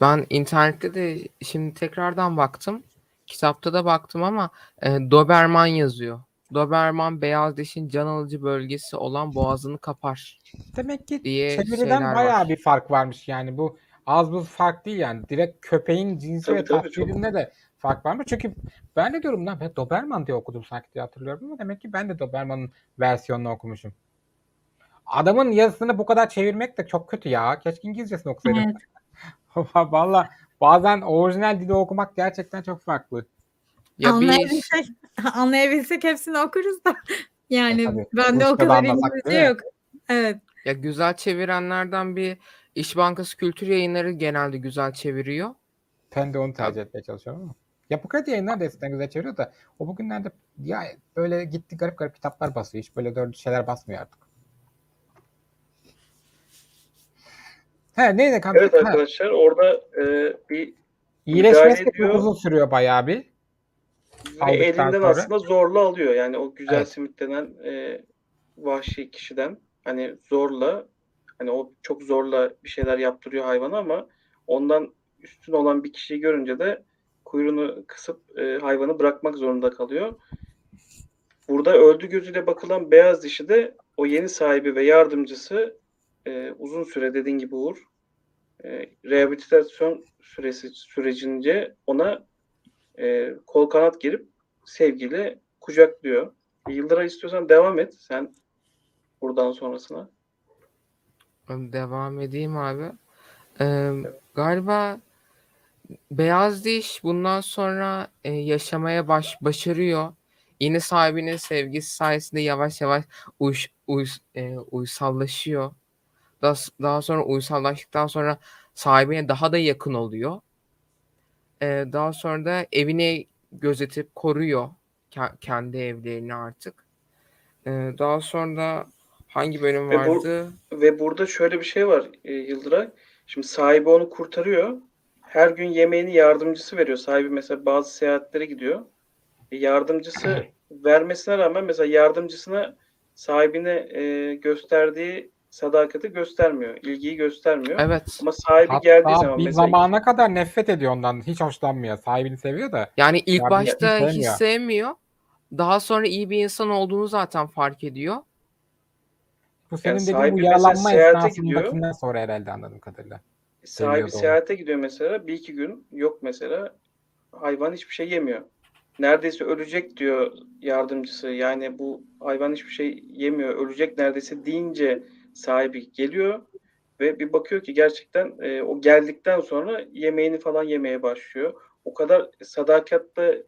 Ben internette de şimdi tekrardan baktım. Kitapta da baktım ama e, Doberman yazıyor. Doberman Beyaz Diş'in can alıcı bölgesi olan boğazını kapar. Demek ki çeviriden bayağı var. Bir fark varmış yani, bu az buz fark değil yani, direkt köpeğin cinsi tabii, ve tasvirinde de fark varmış. Çünkü ben de diyorum lan ben Doberman diye okudum sanki diye hatırlıyorum ama demek ki ben de Doberman'ın versiyonunu okumuşum. Adamın yazısını bu kadar çevirmek de çok kötü ya. Keşke İngilizcesini okusaydım. Evet. Valla bazen orijinal dili okumak gerçekten çok farklı. Ya anlayabilsek, bir... anlayabilsek hepsini okuruz da. Yani e, bende o kadar İngilizce yok. Evet. Ya güzel çevirenlerden bir İş Bankası Kültür Yayınları genelde güzel çeviriyor. Ben de onu tercih etmeye çalışıyorum ama. Yapı Kredi Yayınları da eskiden güzel çeviriyor da o bugünlerde ya böyle gitti garip garip kitaplar basıyor. Hiç böyle dördü şeyler basmıyor artık. He, neydi kanka? Evet arkadaşlar, orada e, bir iyileşmesi çok uzun sürüyor bayağı bir. Ve elinden sonra. Aslında zorla alıyor. Yani o güzel evet. simit denen e, vahşi kişiden. Hani zorla, hani o çok zorla bir şeyler yaptırıyor hayvana ama ondan üstün olan bir kişiyi görünce de kuyruğunu kısıp e, hayvanı bırakmak zorunda kalıyor. Burada öldü gözüyle bakılan beyaz dişi de o yeni sahibi ve yardımcısı e, uzun süre, dediğin gibi Uğur, e, rehabilitasyon süresi sürecince ona e, kol kanat gelip sevgiyle kucaklıyor. Yıldıray, istiyorsan devam et sen buradan sonrasına. Ben devam edeyim abi. Ee, galiba Beyaz Diş bundan sonra e, yaşamaya baş, başarıyor. Yeni sahibinin sevgisi sayesinde yavaş yavaş uyuş, uyuş, e, uysallaşıyor. Daha, daha sonra uysallaştıktan sonra sahibine daha da yakın oluyor. E, daha sonra da evini gözetip koruyor. K- kendi evlerini artık. E, daha sonra da hangi bölüm ve vardı? Bur- ve burada şöyle bir şey var e, Yıldıray. Şimdi sahibi onu kurtarıyor. Her gün yemeğini yardımcısı veriyor. Sahibi mesela bazı seyahatlere gidiyor. Yardımcısı vermesine rağmen mesela yardımcısına sahibine e, gösterdiği sadakati göstermiyor. İlgiyi göstermiyor. Evet. Ama sahibi hatta geldiği zaman bir mesela... zamana kadar nefret ediyor ondan. Hiç hoşlanmıyor. Sahibini seviyor da. Yani ilk başta sevmiyor. Hiç sevmiyor. Daha sonra iyi bir insan olduğunu zaten fark ediyor. Bu senin yani dediğin bu yaralanma esnasındakinden sonra herhalde anladığım kadarıyla. Sahibi seyahate gidiyor mesela. Bir iki gün yok mesela. Hayvan hiçbir şey yemiyor. Neredeyse ölecek diyor yardımcısı. Yani bu hayvan hiçbir şey yemiyor. Ölecek neredeyse deyince sahibi geliyor. Ve bir bakıyor ki gerçekten e, o geldikten sonra yemeğini falan yemeye başlıyor. O kadar sadakatle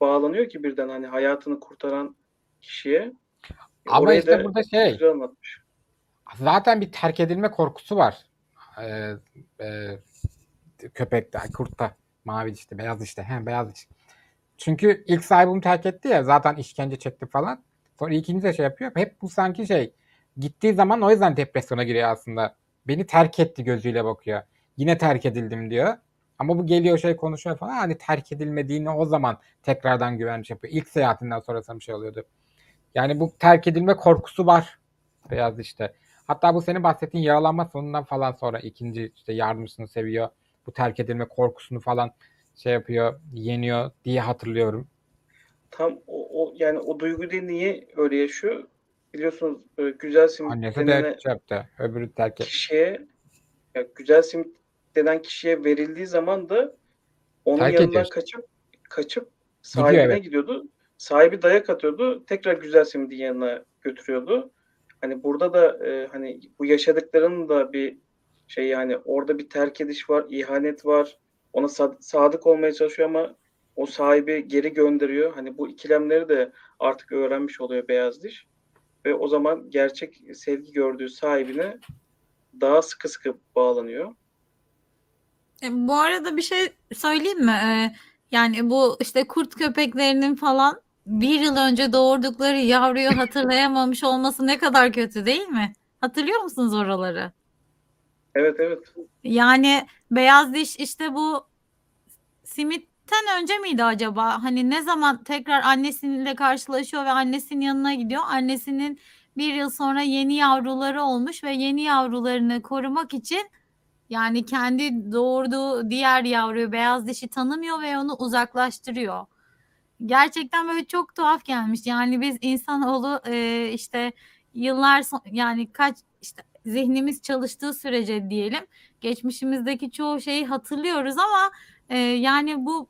bağlanıyor ki birden hani hayatını kurtaran kişiye. Ama orayı işte burada şey. Zaten bir terk edilme korkusu var. Ee, e, köpekte, kurtta, mavi dişte, beyaz dişte. He, beyaz diş. Çünkü ilk sahibim terk etti ya, zaten işkence çekti falan. Sonra ikinci de şey yapıyor. Hep bu sanki şey, gittiği zaman o yüzden depresyona giriyor aslında. Beni terk etti gözüyle bakıyor. Yine terk edildim diyor. Ama bu geliyor şey konuşuyor falan. Hani terk edilmediğini o zaman tekrardan güvenmiş yapıyor. İlk seyahatinden sonrasında bir şey oluyordu. Yani bu terk edilme korkusu var beyaz işte. Hatta bu senin bahsettiğin yaralanma sonundan falan sonra ikinci işte yardımcısını seviyor. Bu terk edilme korkusunu falan şey yapıyor, yeniyor diye hatırlıyorum. Tam o, o yani o duyguyu niye öyle yaşıyor? Biliyorsunuz güzel simit annesi de çöpte, öbürü terk etti. Kişiye, yani güzel simit denen kişiye verildiği zaman da onun terk yanından ediyorsun. kaçıp kaçıp sahibine gidiyor, evet. gidiyordu. Sahibi dayak atıyordu. Tekrar güzel simidin yanına götürüyordu. Hani burada da e, hani bu yaşadıklarının da bir şey, yani orada bir terk ediş var, ihanet var. Ona sad- sadık olmaya çalışıyor ama o sahibi geri gönderiyor. Hani bu ikilemleri de artık öğrenmiş oluyor Beyaz Diş. Ve o zaman gerçek sevgi gördüğü sahibine daha sıkı sıkı bağlanıyor. E, bu arada bir şey söyleyeyim mi? E, yani bu işte kurt köpeklerinin falan bir yıl önce doğurdukları yavruyu hatırlayamamış olması ne kadar kötü değil mi? Hatırlıyor musunuz oraları? Evet evet. Yani Beyaz Diş işte bu simitten önce miydi acaba? Hani ne zaman tekrar annesiyle karşılaşıyor ve annesinin yanına gidiyor. Annesinin bir yıl sonra yeni yavruları olmuş ve yeni yavrularını korumak için yani kendi doğurduğu diğer yavruyu, Beyaz Diş'i tanımıyor ve onu uzaklaştırıyor. Gerçekten böyle çok tuhaf gelmiş. Yani biz insanoğlu e, işte yıllar son, yani kaç işte zihnimiz çalıştığı sürece diyelim, geçmişimizdeki çoğu şeyi hatırlıyoruz ama e, yani bu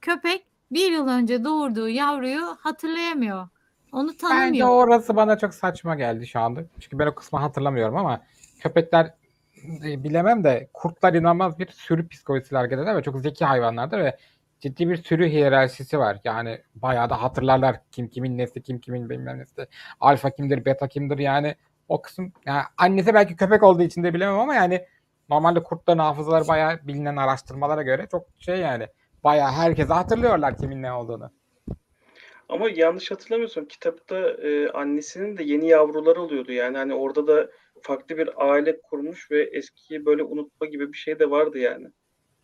köpek bir yıl önce doğurduğu yavruyu hatırlayamıyor. Onu tanımıyor. Bence orası bana çok saçma geldi şu anda. Çünkü ben o kısmı hatırlamıyorum ama köpekler e, bilemem de kurtlar inanılmaz bir sürü psikolojisiyle hareket eder ve çok zeki hayvanlardır ve ciddi bir sürü hiyerarşisi var. Yani bayağı da hatırlarlar kim kimin nesi, kim kimin bilmem nesi. Alfa kimdir, beta kimdir, yani o kısım. Yani annesi belki köpek olduğu için de bilemem ama yani normalde kurtların hafızaları bayağı bilinen araştırmalara göre çok şey, yani bayağı herkese hatırlıyorlar kimin ne olduğunu. Ama yanlış hatırlamıyorsam kitapta e, annesinin de yeni yavruları oluyordu. Yani hani orada da farklı bir aile kurmuş ve eskiyi böyle unutma gibi bir şey de vardı yani.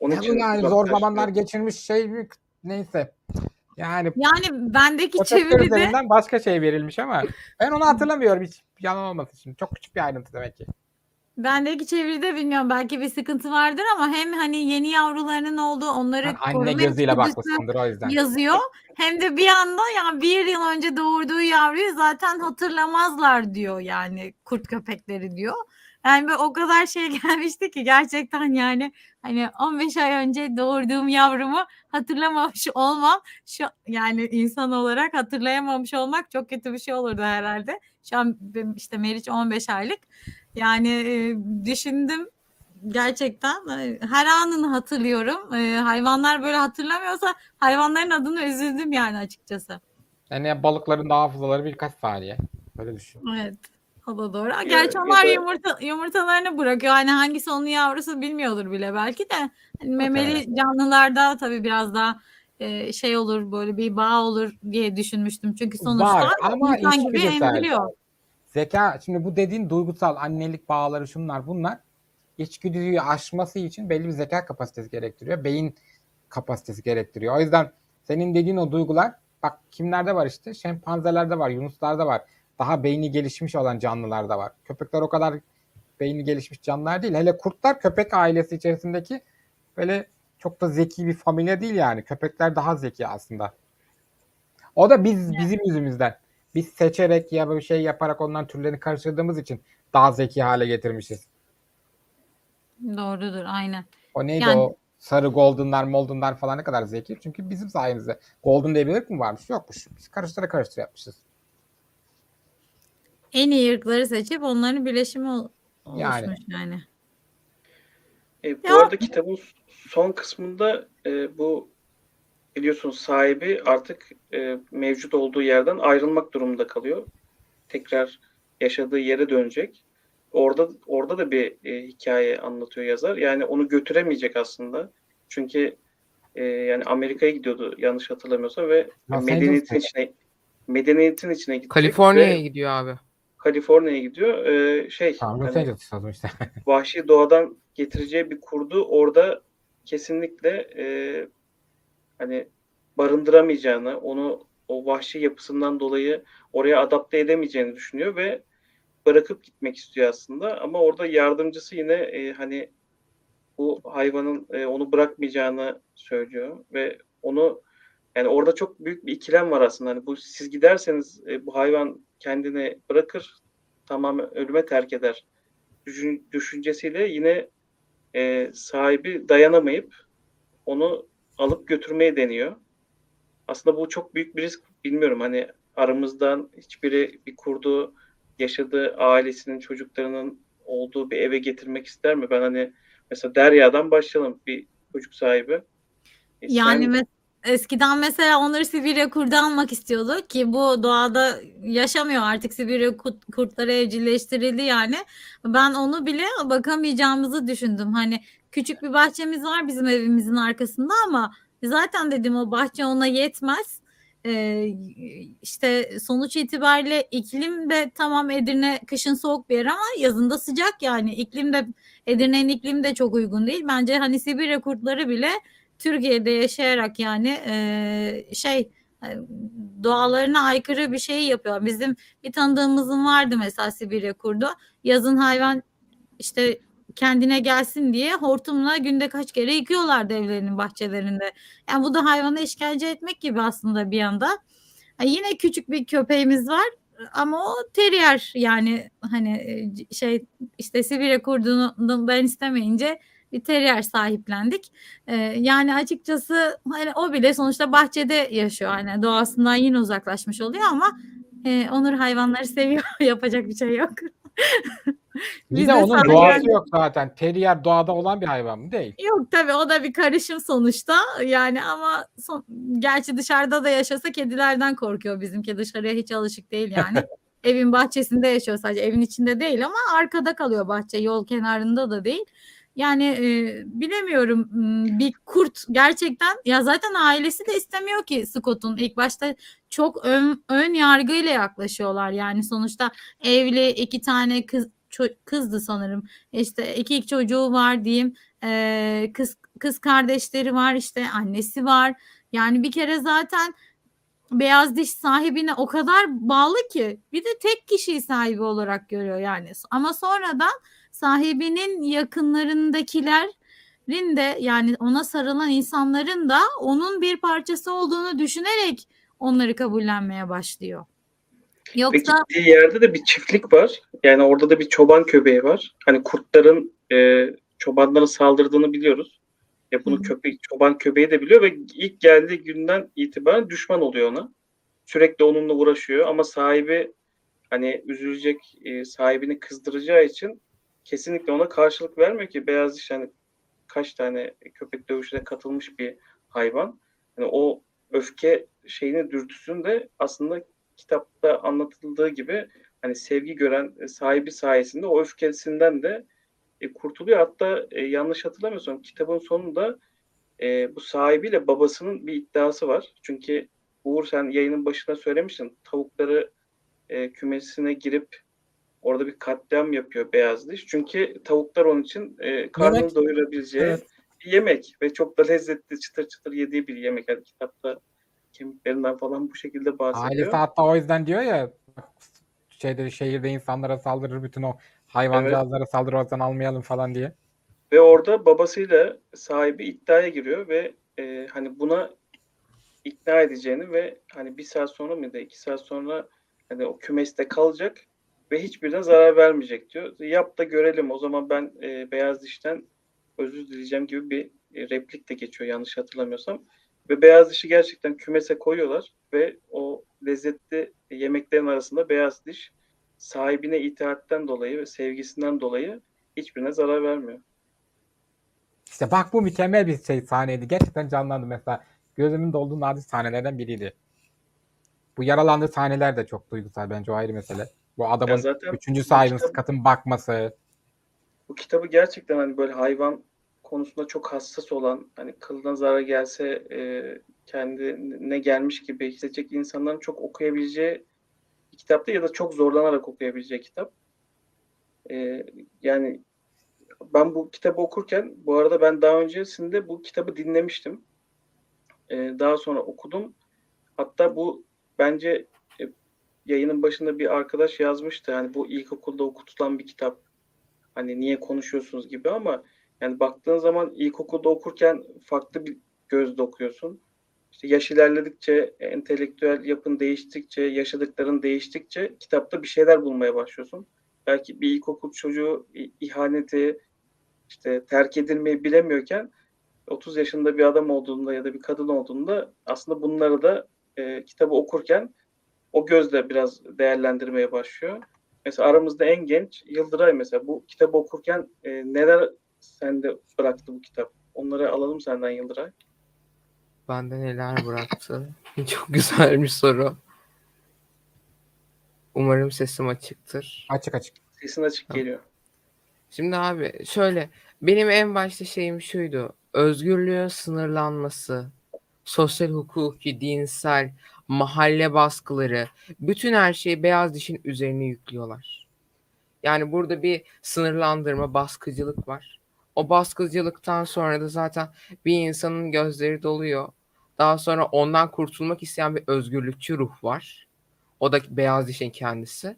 Onun yani için yani zor zamanlar geçirmiş şey mi? Neyse. Yani, yani bendeki çeviride başka şey verilmiş ama ben onu hatırlamıyorum hiç, yalan olmasın şimdi. Çok küçük bir ayrıntı demek ki. Bendeki çeviride bilmiyorum, belki bir sıkıntı vardır ama hem hani yeni yavrularının olduğu, onları yani anne gözüyle bakmışsındır o yüzden. Yazıyor. Hem de bir anda yani bir yıl önce doğurduğu yavruyu zaten hatırlamazlar diyor yani, kurt köpekleri diyor. Yani o kadar şey gelmişti ki gerçekten yani hani on beş ay önce doğurduğum yavrumu hatırlamamış olmam, şu yani insan olarak hatırlayamamış olmak çok kötü bir şey olurdu herhalde. Şu an işte Meriç on beş aylık. Yani e, düşündüm gerçekten e, her anını hatırlıyorum. E, hayvanlar böyle hatırlamıyorsa hayvanların adını üzüldüm yani açıkçası. Yani balıkların da hafızaları birkaç saniye. Böyle düşün. Evet. O da doğru. Gerçi onlar yumurta, yumurtalarını bırakıyor. Hani hangisi onun yavrusu bilmiyordur bile belki de. Hani memeli canlılarda tabii biraz daha e, şey olur, böyle bir bağ olur diye düşünmüştüm. Çünkü sonuçta insan gibi emziriyor. Zeka, şimdi bu dediğin duygusal annelik bağları, şunlar bunlar, içgüdüyü aşması için belli bir zeka kapasitesi gerektiriyor. Beyin kapasitesi gerektiriyor. O yüzden senin dediğin o duygular, bak kimlerde var işte, şempanzelerde var, yunuslarda var. Daha beyni gelişmiş olan canlılarda var. Köpekler o kadar beyni gelişmiş canlılar değil. Hele kurtlar köpek ailesi içerisindeki böyle çok da zeki bir familya değil yani. Köpekler daha zeki aslında. O da biz bizim yüzümüzden. Biz seçerek ya bir şey yaparak onların türlerini karıştırdığımız için daha zeki hale getirmişiz. Doğrudur, aynen. O neydi yani... o sarı goldenlar, moldenlar falan ne kadar zeki. Çünkü bizim sayemizde. Golden diye bir ırk mı varmış? Yokmuş. Biz karıştıra karıştıra yapmışız. En iyi ırkları seçip onların birleşimi ol- oluşmuş yani. yani. E, bu ya. arada kitabın son kısmında e, bu biliyorsunuz sahibi artık e, mevcut olduğu yerden ayrılmak durumunda kalıyor. Tekrar yaşadığı yere dönecek. Orada orada da bir e, hikaye anlatıyor yazar. Yani onu götüremeyecek aslında. Çünkü e, yani Amerika'ya gidiyordu yanlış hatırlamıyorsam ve ya medeniyetin içine medeniyetin içine gidecek. Kaliforniya'ya gidiyor abi. Kaliforniya'ya gidiyor. Ee, şey, hani, işte. Vahşi doğadan getireceği bir kurdu orada kesinlikle e, hani barındıramayacağını, onu o vahşi yapısından dolayı oraya adapte edemeyeceğini düşünüyor ve bırakıp gitmek istiyor aslında. Ama orada yardımcısı yine e, hani bu hayvanın e, onu bırakmayacağını söylüyor ve onu yani orada çok büyük bir ikilem var aslında. Hani bu siz giderseniz e, bu hayvan kendini bırakır, tamamen ölüme terk eder. Düşün, düşüncesiyle yine e, sahibi dayanamayıp onu alıp götürmeye deniyor. Aslında bu çok büyük bir risk. Bilmiyorum hani aramızdan hiçbiri bir kurdu yaşadığı ailesinin çocuklarının olduğu bir eve getirmek ister mi? Ben hani mesela Derya'dan başlayalım, bir çocuk sahibi. İster yani mesela. Eskiden mesela onları Sibirya kurdu almak istiyordu ki bu doğada yaşamıyor artık, Sibirya kurt, kurtları evcilleştirildi yani. Ben onu bile bakamayacağımızı düşündüm. Hani küçük bir bahçemiz var bizim evimizin arkasında ama zaten dedim o bahçe ona yetmez. Ee, işte sonuç itibariyle iklim de tamam, Edirne kışın soğuk bir yer ama yazında sıcak yani. İklim de Edirne'nin iklimi de çok uygun değil. Bence hani Sibirya kurtları bile Türkiye'de yaşayarak yani e, şey doğalarına aykırı bir şey yapıyor. Bizim bir tanıdığımızın vardı mesela Sibirya kurdu. Yazın hayvan işte kendine gelsin diye hortumla günde kaç kere yıkıyorlardı evlerinin bahçelerinde. Yani bu da hayvana işkence etmek gibi aslında bir yanda. Yani yine küçük bir köpeğimiz var ama o terrier yani hani şey işte Sibirya kurdunu ben istemeyince bir terrier sahiplendik. Ee, yani açıkçası hani o bile sonuçta bahçede yaşıyor. Hani doğasından yine uzaklaşmış oluyor ama e, Onur hayvanları seviyor. Yapacak bir şey yok. Bir de onun doğası yani... yok zaten. Terrier doğada olan bir hayvan mı değil? Yok tabii, o da bir karışım sonuçta. Yani ama son... gerçi dışarıda da yaşasa kedilerden korkuyor bizimki. Dışarıya hiç alışık değil yani. Evin bahçesinde yaşıyor sadece. Evin içinde değil ama arkada kalıyor bahçe. Yol kenarında da değil. Yani e, bilemiyorum, bir kurt gerçekten ya zaten ailesi de istemiyor ki Scott'un, ilk başta çok ön, ön yargıyla yaklaşıyorlar yani sonuçta evli, iki tane kız ço- kızdı sanırım, işte iki, iki çocuğu var diyeyim, e, e, kız kız kardeşleri var, işte annesi var. Yani bir kere zaten Beyaz Diş sahibine o kadar bağlı ki, bir de tek kişiyi sahibi olarak görüyor yani. Ama sonradan sahibinin yakınlarındakilerin de, yani ona sarılan insanların da onun bir parçası olduğunu düşünerek onları kabullenmeye başlıyor. Yoksa gittiği yerde de bir çiftlik var. Yani orada da bir çoban köpeği var. Hani kurtların e, çobanlara saldırdığını biliyoruz. Ya bunu köpeği, çoban köpeği de biliyor ve ilk geldiği günden itibaren düşman oluyor ona. Sürekli onunla uğraşıyor ama sahibi hani üzülecek, e, sahibini kızdıracağı için kesinlikle ona karşılık vermiyor ki. Beyaz Diş hani kaç tane köpek dövüşüne katılmış bir hayvan. Yani o öfke şeyini, dürtüsünü de aslında kitapta anlatıldığı gibi hani sevgi gören sahibi sayesinde o öfkesinden de e, kurtuluyor. Hatta e, yanlış hatırlamıyorsam kitabın sonunda e, bu sahibiyle babasının bir iddiası var. Çünkü Uğur, sen yayının başına söylemiştin, tavukları e, kümesine girip orada bir katliam yapıyor Beyaz Diş. Çünkü tavuklar onun için e, karnını yemek doyurabileceği, evet, bir yemek ve çok da lezzetli, çıtır çıtır yediği bir yemek. Yani kitapta kemiklerinden falan bu şekilde bahsediyor. Ailesi hatta o yüzden diyor ya, şeyde, şehirde insanlara saldırır, bütün o hayvancağızlara, evet, saldırır, oradan almayalım falan diye. Ve orada babasıyla sahibi iddiaya giriyor ve e, hani buna ikna edeceğini ve hani bir saat sonra mı da iki saat sonra hani o kümeste kalacak ve hiçbirine zarar vermeyecek diyor. Yap da görelim o zaman, ben e, Beyaz Diş'ten özür dileyeceğim gibi bir e, replik de geçiyor yanlış hatırlamıyorsam. Ve Beyaz Diş'i gerçekten kümese koyuyorlar ve o lezzetli yemeklerin arasında Beyaz Diş sahibine itaatten dolayı ve sevgisinden dolayı hiçbirine zarar vermiyor. İşte bak, bu mükemmel bir şey sahneydi. Gerçekten canlandı mesela. Gözümün dolduğu nadir sahnelerden biriydi. Bu yaralandığı sahneler de çok duygusal bence, o ayrı mesele. Bu adamın üçüncü sahibinin Scott'ın bakması. Bu kitabı gerçekten hani böyle hayvan konusunda çok hassas olan, hani kılına zarar gelse e, kendine gelmiş gibi hissedecek insanların çok okuyabileceği bir kitapta ya da çok zorlanarak okuyabileceği kitap. E, yani ben bu kitabı okurken, bu arada ben daha öncesinde bu kitabı dinlemiştim. E, daha sonra okudum. Hatta bu bence e, yayının başında bir arkadaş yazmıştı. Yani bu ilkokulda okutulan bir kitap. Hani niye konuşuyorsunuz gibi ama yani baktığın zaman ilkokulda okurken farklı bir gözle okuyorsun. İşte yaş ilerledikçe, entelektüel yapın değiştikçe, yaşadıkların değiştikçe kitapta bir şeyler bulmaya başlıyorsun. Belki bir ilkokul çocuğu ihaneti, işte terk edilmeyi bilemiyorken otuz yaşında bir adam olduğunda ya da bir kadın olduğunda aslında bunları da e, kitabı okurken o gözle biraz değerlendirmeye başlıyor. Mesela aramızda en genç Yıldıray mesela bu kitabı okurken e, neler sen de bıraktı bu kitap. Onları alalım senden Yıldıray. Bende neler bıraktı? Çok güzel bir soru. Umarım sesim açıktır. Açık açık. Sesin açık tamam. Geliyor. Şimdi abi şöyle. Benim en başta şeyim şuydu. Özgürlüğün sınırlanması, sosyal hukuki, dinsel, mahalle baskıları, bütün her şeyi Beyaz Diş'in üzerine yüklüyorlar. Yani burada bir sınırlandırma, baskıcılık var. O baskıcılıktan sonra da zaten bir insanın gözleri doluyor. Daha sonra ondan kurtulmak isteyen bir özgürlükçü ruh var. O da Beyaz Diş'in kendisi.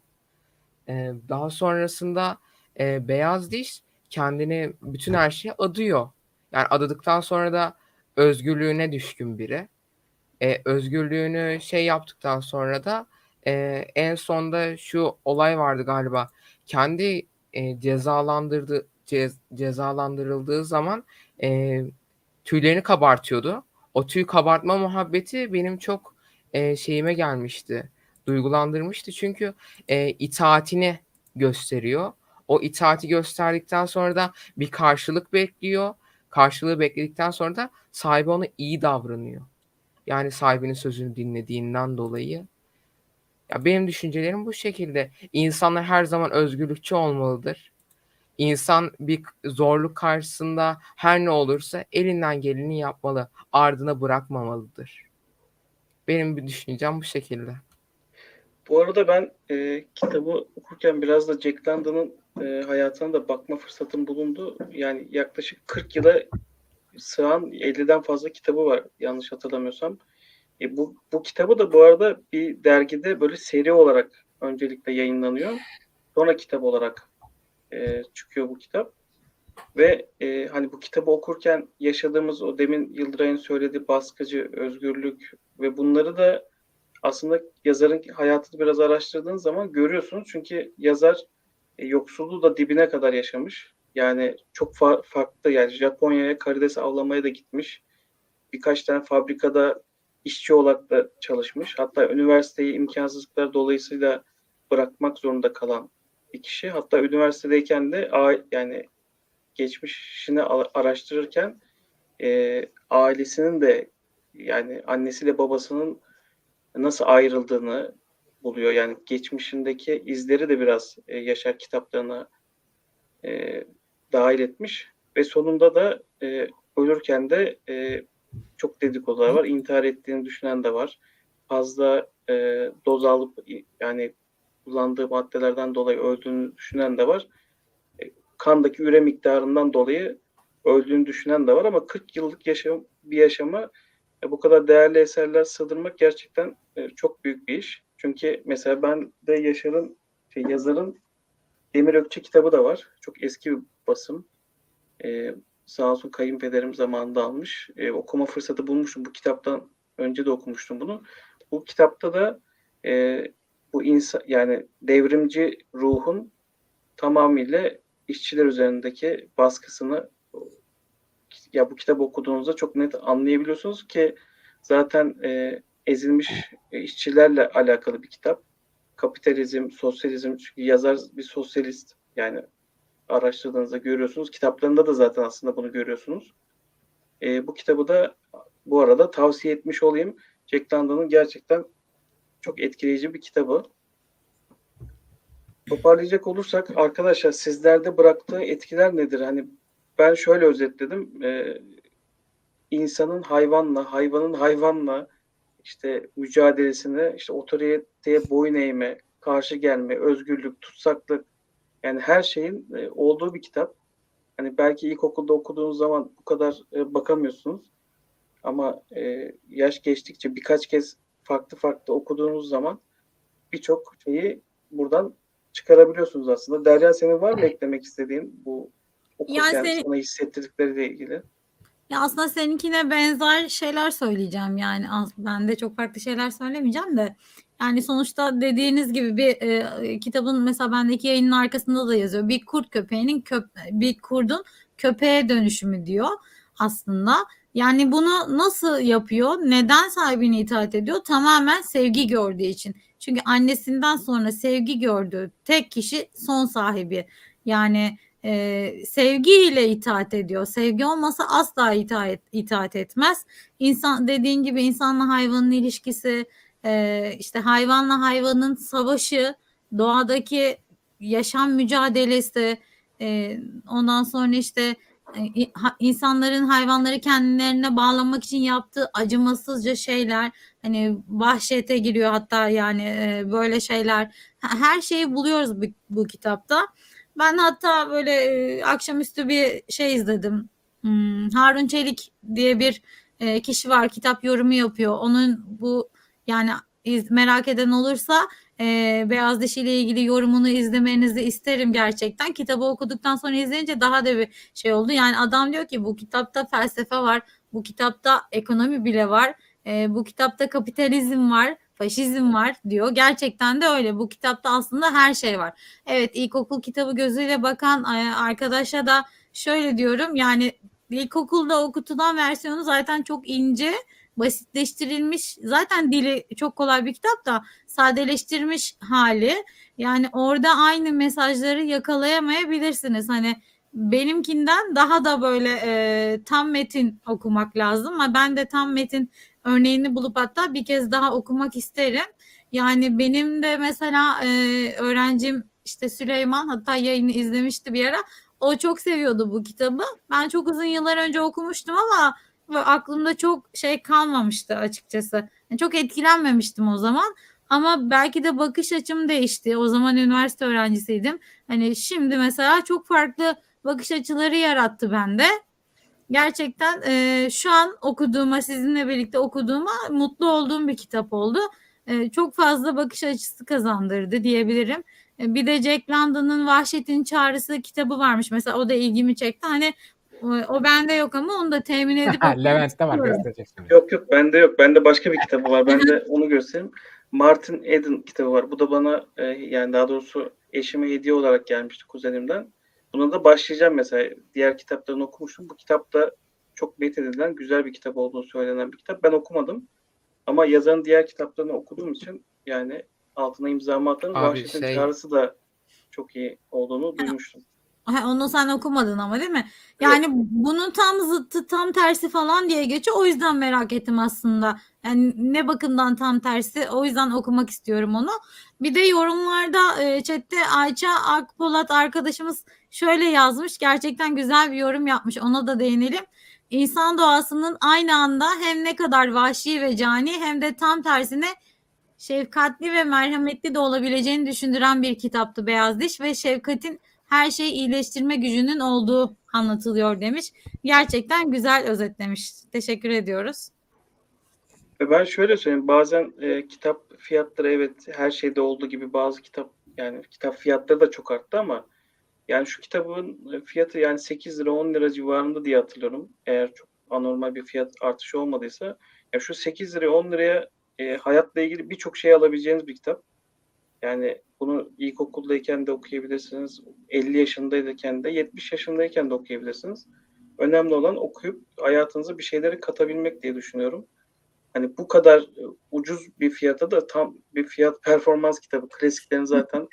Ee, daha sonrasında e, Beyaz Diş kendini bütün her şeye adıyor. Yani adadıktan sonra da özgürlüğüne düşkün biri. Ee, özgürlüğünü şey yaptıktan sonra da e, en sonda şu olay vardı galiba. Kendi e, cezalandırdığı cezalandırıldığı zaman e, tüylerini kabartıyordu. O tüy kabartma muhabbeti benim çok e, şeyime gelmişti. Duygulandırmıştı çünkü e, itaatini gösteriyor. O itaati gösterdikten sonra da bir karşılık bekliyor. Karşılığı bekledikten sonra da sahibi ona iyi davranıyor. Yani sahibinin sözünü dinlediğinden dolayı. Ya benim düşüncelerim bu şekilde. İnsanlar her zaman özgürlükçü olmalıdır. İnsan bir zorluk karşısında her ne olursa elinden geleni yapmalı. Ardına bırakmamalıdır. Benim bir düşüncem bu şekilde. Bu arada ben e, kitabı okurken biraz da Jack London'ın e, hayatına da bakma fırsatım bulundu. Yani yaklaşık kırk yıla sığan elliden fazla kitabı var yanlış hatırlamıyorsam. E, bu, bu kitabı da bu arada bir dergide böyle seri olarak öncelikle yayınlanıyor. Sonra kitap olarak e, çıkıyor bu kitap. Ve e, hani bu kitabı okurken yaşadığımız o demin Yıldıray'ın söylediği baskıcı, özgürlük ve bunları da aslında yazarın hayatını biraz araştırdığın zaman görüyorsunuz. Çünkü yazar e, yoksulluğu da dibine kadar yaşamış. Yani çok fa- farklı yani Japonya'ya karides avlamaya da gitmiş. Birkaç tane fabrikada işçi olarak da çalışmış. Hatta üniversiteyi imkansızlıklar dolayısıyla bırakmak zorunda kalan bir kişi. Hatta üniversitedeyken de yani geçmişini araştırırken e, ailesinin de yani annesiyle babasının nasıl ayrıldığını buluyor. Yani geçmişindeki izleri de biraz e, Yaşar kitaplarına e, dahil etmiş. Ve sonunda da e, ölürken de e, çok dedikodular var. İntihar ettiğini düşünen de var. Fazla e, doz alıp yani kullandığı maddelerden dolayı öldüğünü düşünen de var. E, kandaki üre miktarından dolayı öldüğünü düşünen de var ama kırk yıllık yaşam, bir yaşama e, bu kadar değerli eserler sığdırmak gerçekten e, çok büyük bir iş. Çünkü mesela ben de Yaşar'ın, şey, yazarın Demir Ökçe kitabı da var. Çok eski bir basım. E, sağ olsun kayınpederim zamanında almış. E, okuma fırsatı bulmuştum. Bu kitaptan önce de okumuştum bunu. Bu kitapta da e, bu insan yani devrimci ruhun tamamıyla işçiler üzerindeki baskısını ya bu kitabı okuduğunuzda çok net anlayabiliyorsunuz ki zaten e, ezilmiş işçilerle alakalı bir kitap. Kapitalizm, sosyalizm çünkü yazar bir sosyalist yani araştırdığınızda görüyorsunuz. Kitaplarında da zaten aslında bunu görüyorsunuz. E, bu kitabı da bu arada tavsiye etmiş olayım. Jack London'ın gerçekten çok etkileyici bir kitabı. Toparlayacak olursak arkadaşlar sizlerde bıraktığı etkiler nedir? Hani ben şöyle özetledim. E, insanın hayvanla, hayvanın hayvanla işte mücadelesini, işte otoriteye boyun eğme, karşı gelme, özgürlük, tutsaklık yani her şeyin olduğu bir kitap. Hani belki ilkokulda okuduğunuz zaman bu kadar bakamıyorsunuz. Ama yaş geçtikçe birkaç kez farklı farklı okuduğunuz zaman birçok şeyi buradan çıkarabiliyorsunuz aslında. Derya senin var mı eklemek istediğin bu okurken yani senin... sana hissettirdikleriyle ilgili? Ya aslında seninkine benzer şeyler söyleyeceğim yani ben de çok farklı şeyler söylemeyeceğim de yani sonuçta dediğiniz gibi bir e, kitabın mesela bendeki yayının arkasında da yazıyor bir kurt köpeğinin köpe- bir kurdun köpeğe dönüşümü diyor aslında yani bunu nasıl yapıyor neden sahibine itaat ediyor tamamen sevgi gördüğü için çünkü annesinden sonra sevgi gördüğü tek kişi son sahibi yani Ee, sevgiyle itaat ediyor. Sevgi olmasa asla itaat, itaat etmez. İnsan dediğin gibi insanla hayvanın ilişkisi, e, işte hayvanla hayvanın savaşı, doğadaki yaşam mücadelesi, e, ondan sonra işte e, insanların hayvanları kendilerine bağlamak için yaptığı acımasızca şeyler, hani vahşete giriyor hatta yani e, böyle şeyler. Her şeyi buluyoruz bu, bu kitapta. Ben hatta böyle e, akşamüstü bir şey izledim. Hmm, Harun Çelik diye bir e, kişi var, kitap yorumu yapıyor. Onun bu yani iz, merak eden olursa e, Beyaz Diş ile ilgili yorumunu izlemenizi isterim gerçekten. Kitabı okuduktan sonra izleyince daha da bir şey oldu. Yani adam diyor ki bu kitapta felsefe var, bu kitapta ekonomi bile var, e, bu kitapta kapitalizm var. Faşizm var diyor. Gerçekten de öyle. Bu kitapta aslında her şey var. Evet, ilkokul kitabı gözüyle bakan arkadaşa da şöyle diyorum. Yani ilkokulda okutulan versiyonu zaten çok ince, basitleştirilmiş. Zaten dili çok kolay bir kitap da sadeleştirilmiş hali. Yani orada aynı mesajları yakalayamayabilirsiniz. Hani benimkinden daha da böyle e, tam metin okumak lazım. Ama ben de tam metin örneğini bulup hatta bir kez daha okumak isterim. Yani benim de mesela e, öğrencim işte Süleyman hatta yayını izlemişti bir ara. O çok seviyordu bu kitabı. Ben çok uzun yıllar önce okumuştum ama aklımda çok şey kalmamıştı açıkçası. Yani çok etkilenmemiştim o zaman. Ama belki de bakış açım değişti. O zaman üniversite öğrencisiydim. Hani şimdi mesela çok farklı bakış açıları yarattı bende. Gerçekten e, şu an okuduğuma, sizinle birlikte okuduğuma mutlu olduğum bir kitap oldu. E, çok fazla bakış açısı kazandırdı diyebilirim. E, bir de Jack London'ın Vahşetin Çağrısı kitabı varmış. Mesela o da ilgimi çekti. Hani o, o bende yok ama onu da temin edip... Levent'te var, göstereceksin. Yok yok, bende yok. Bende başka bir kitabı var. Ben de onu göstereyim. Martin Eden kitabı var. Bu da bana e, yani daha doğrusu eşime hediye olarak gelmişti kuzenimden. Buna da başlayacağım mesela. Diğer kitaplarını okumuştum. Bu kitap da çok met edilen güzel bir kitap olduğunu söylenen bir kitap. Ben okumadım. Ama yazarın diğer kitaplarını okuduğum için yani altına imzamı atarım. Vahşetin şey... Çağrısı da çok iyi olduğunu duymuştum. Onu sen okumadın ama değil mi? Yani evet. Bunun tam zıttı, tam tersi falan diye geçiyor. O yüzden merak ettim aslında. Yani ne bakımdan tam tersi? O yüzden okumak istiyorum onu. Bir de yorumlarda e, chatte Ayça Akpolat arkadaşımız şöyle yazmış. Gerçekten güzel bir yorum yapmış. Ona da değinelim. İnsan doğasının aynı anda hem ne kadar vahşi ve cani hem de tam tersine şefkatli ve merhametli de olabileceğini düşündüren bir kitaptı Beyaz Diş ve şefkatin her şeyi iyileştirme gücünün olduğu anlatılıyor demiş. Gerçekten güzel özetlemiş. Teşekkür ediyoruz. Ben şöyle söyleyeyim. Bazen e, kitap fiyatları evet her şeyde olduğu gibi bazı kitap yani kitap fiyatları da çok arttı ama yani şu kitabın fiyatı yani sekiz lira on lira civarında diye hatırlıyorum. Eğer çok anormal bir fiyat artışı olmadıysa yani şu sekiz lira on liraya e, hayatla ilgili birçok şey alabileceğiniz bir kitap. Yani bunu ilkokuldayken de okuyabilirsiniz, elli yaşındayken de, yetmiş yaşındayken de okuyabilirsiniz. Önemli olan okuyup hayatınıza bir şeyleri katabilmek diye düşünüyorum. Hani bu kadar ucuz bir fiyata da tam bir fiyat performans kitabı. Klasiklerin zaten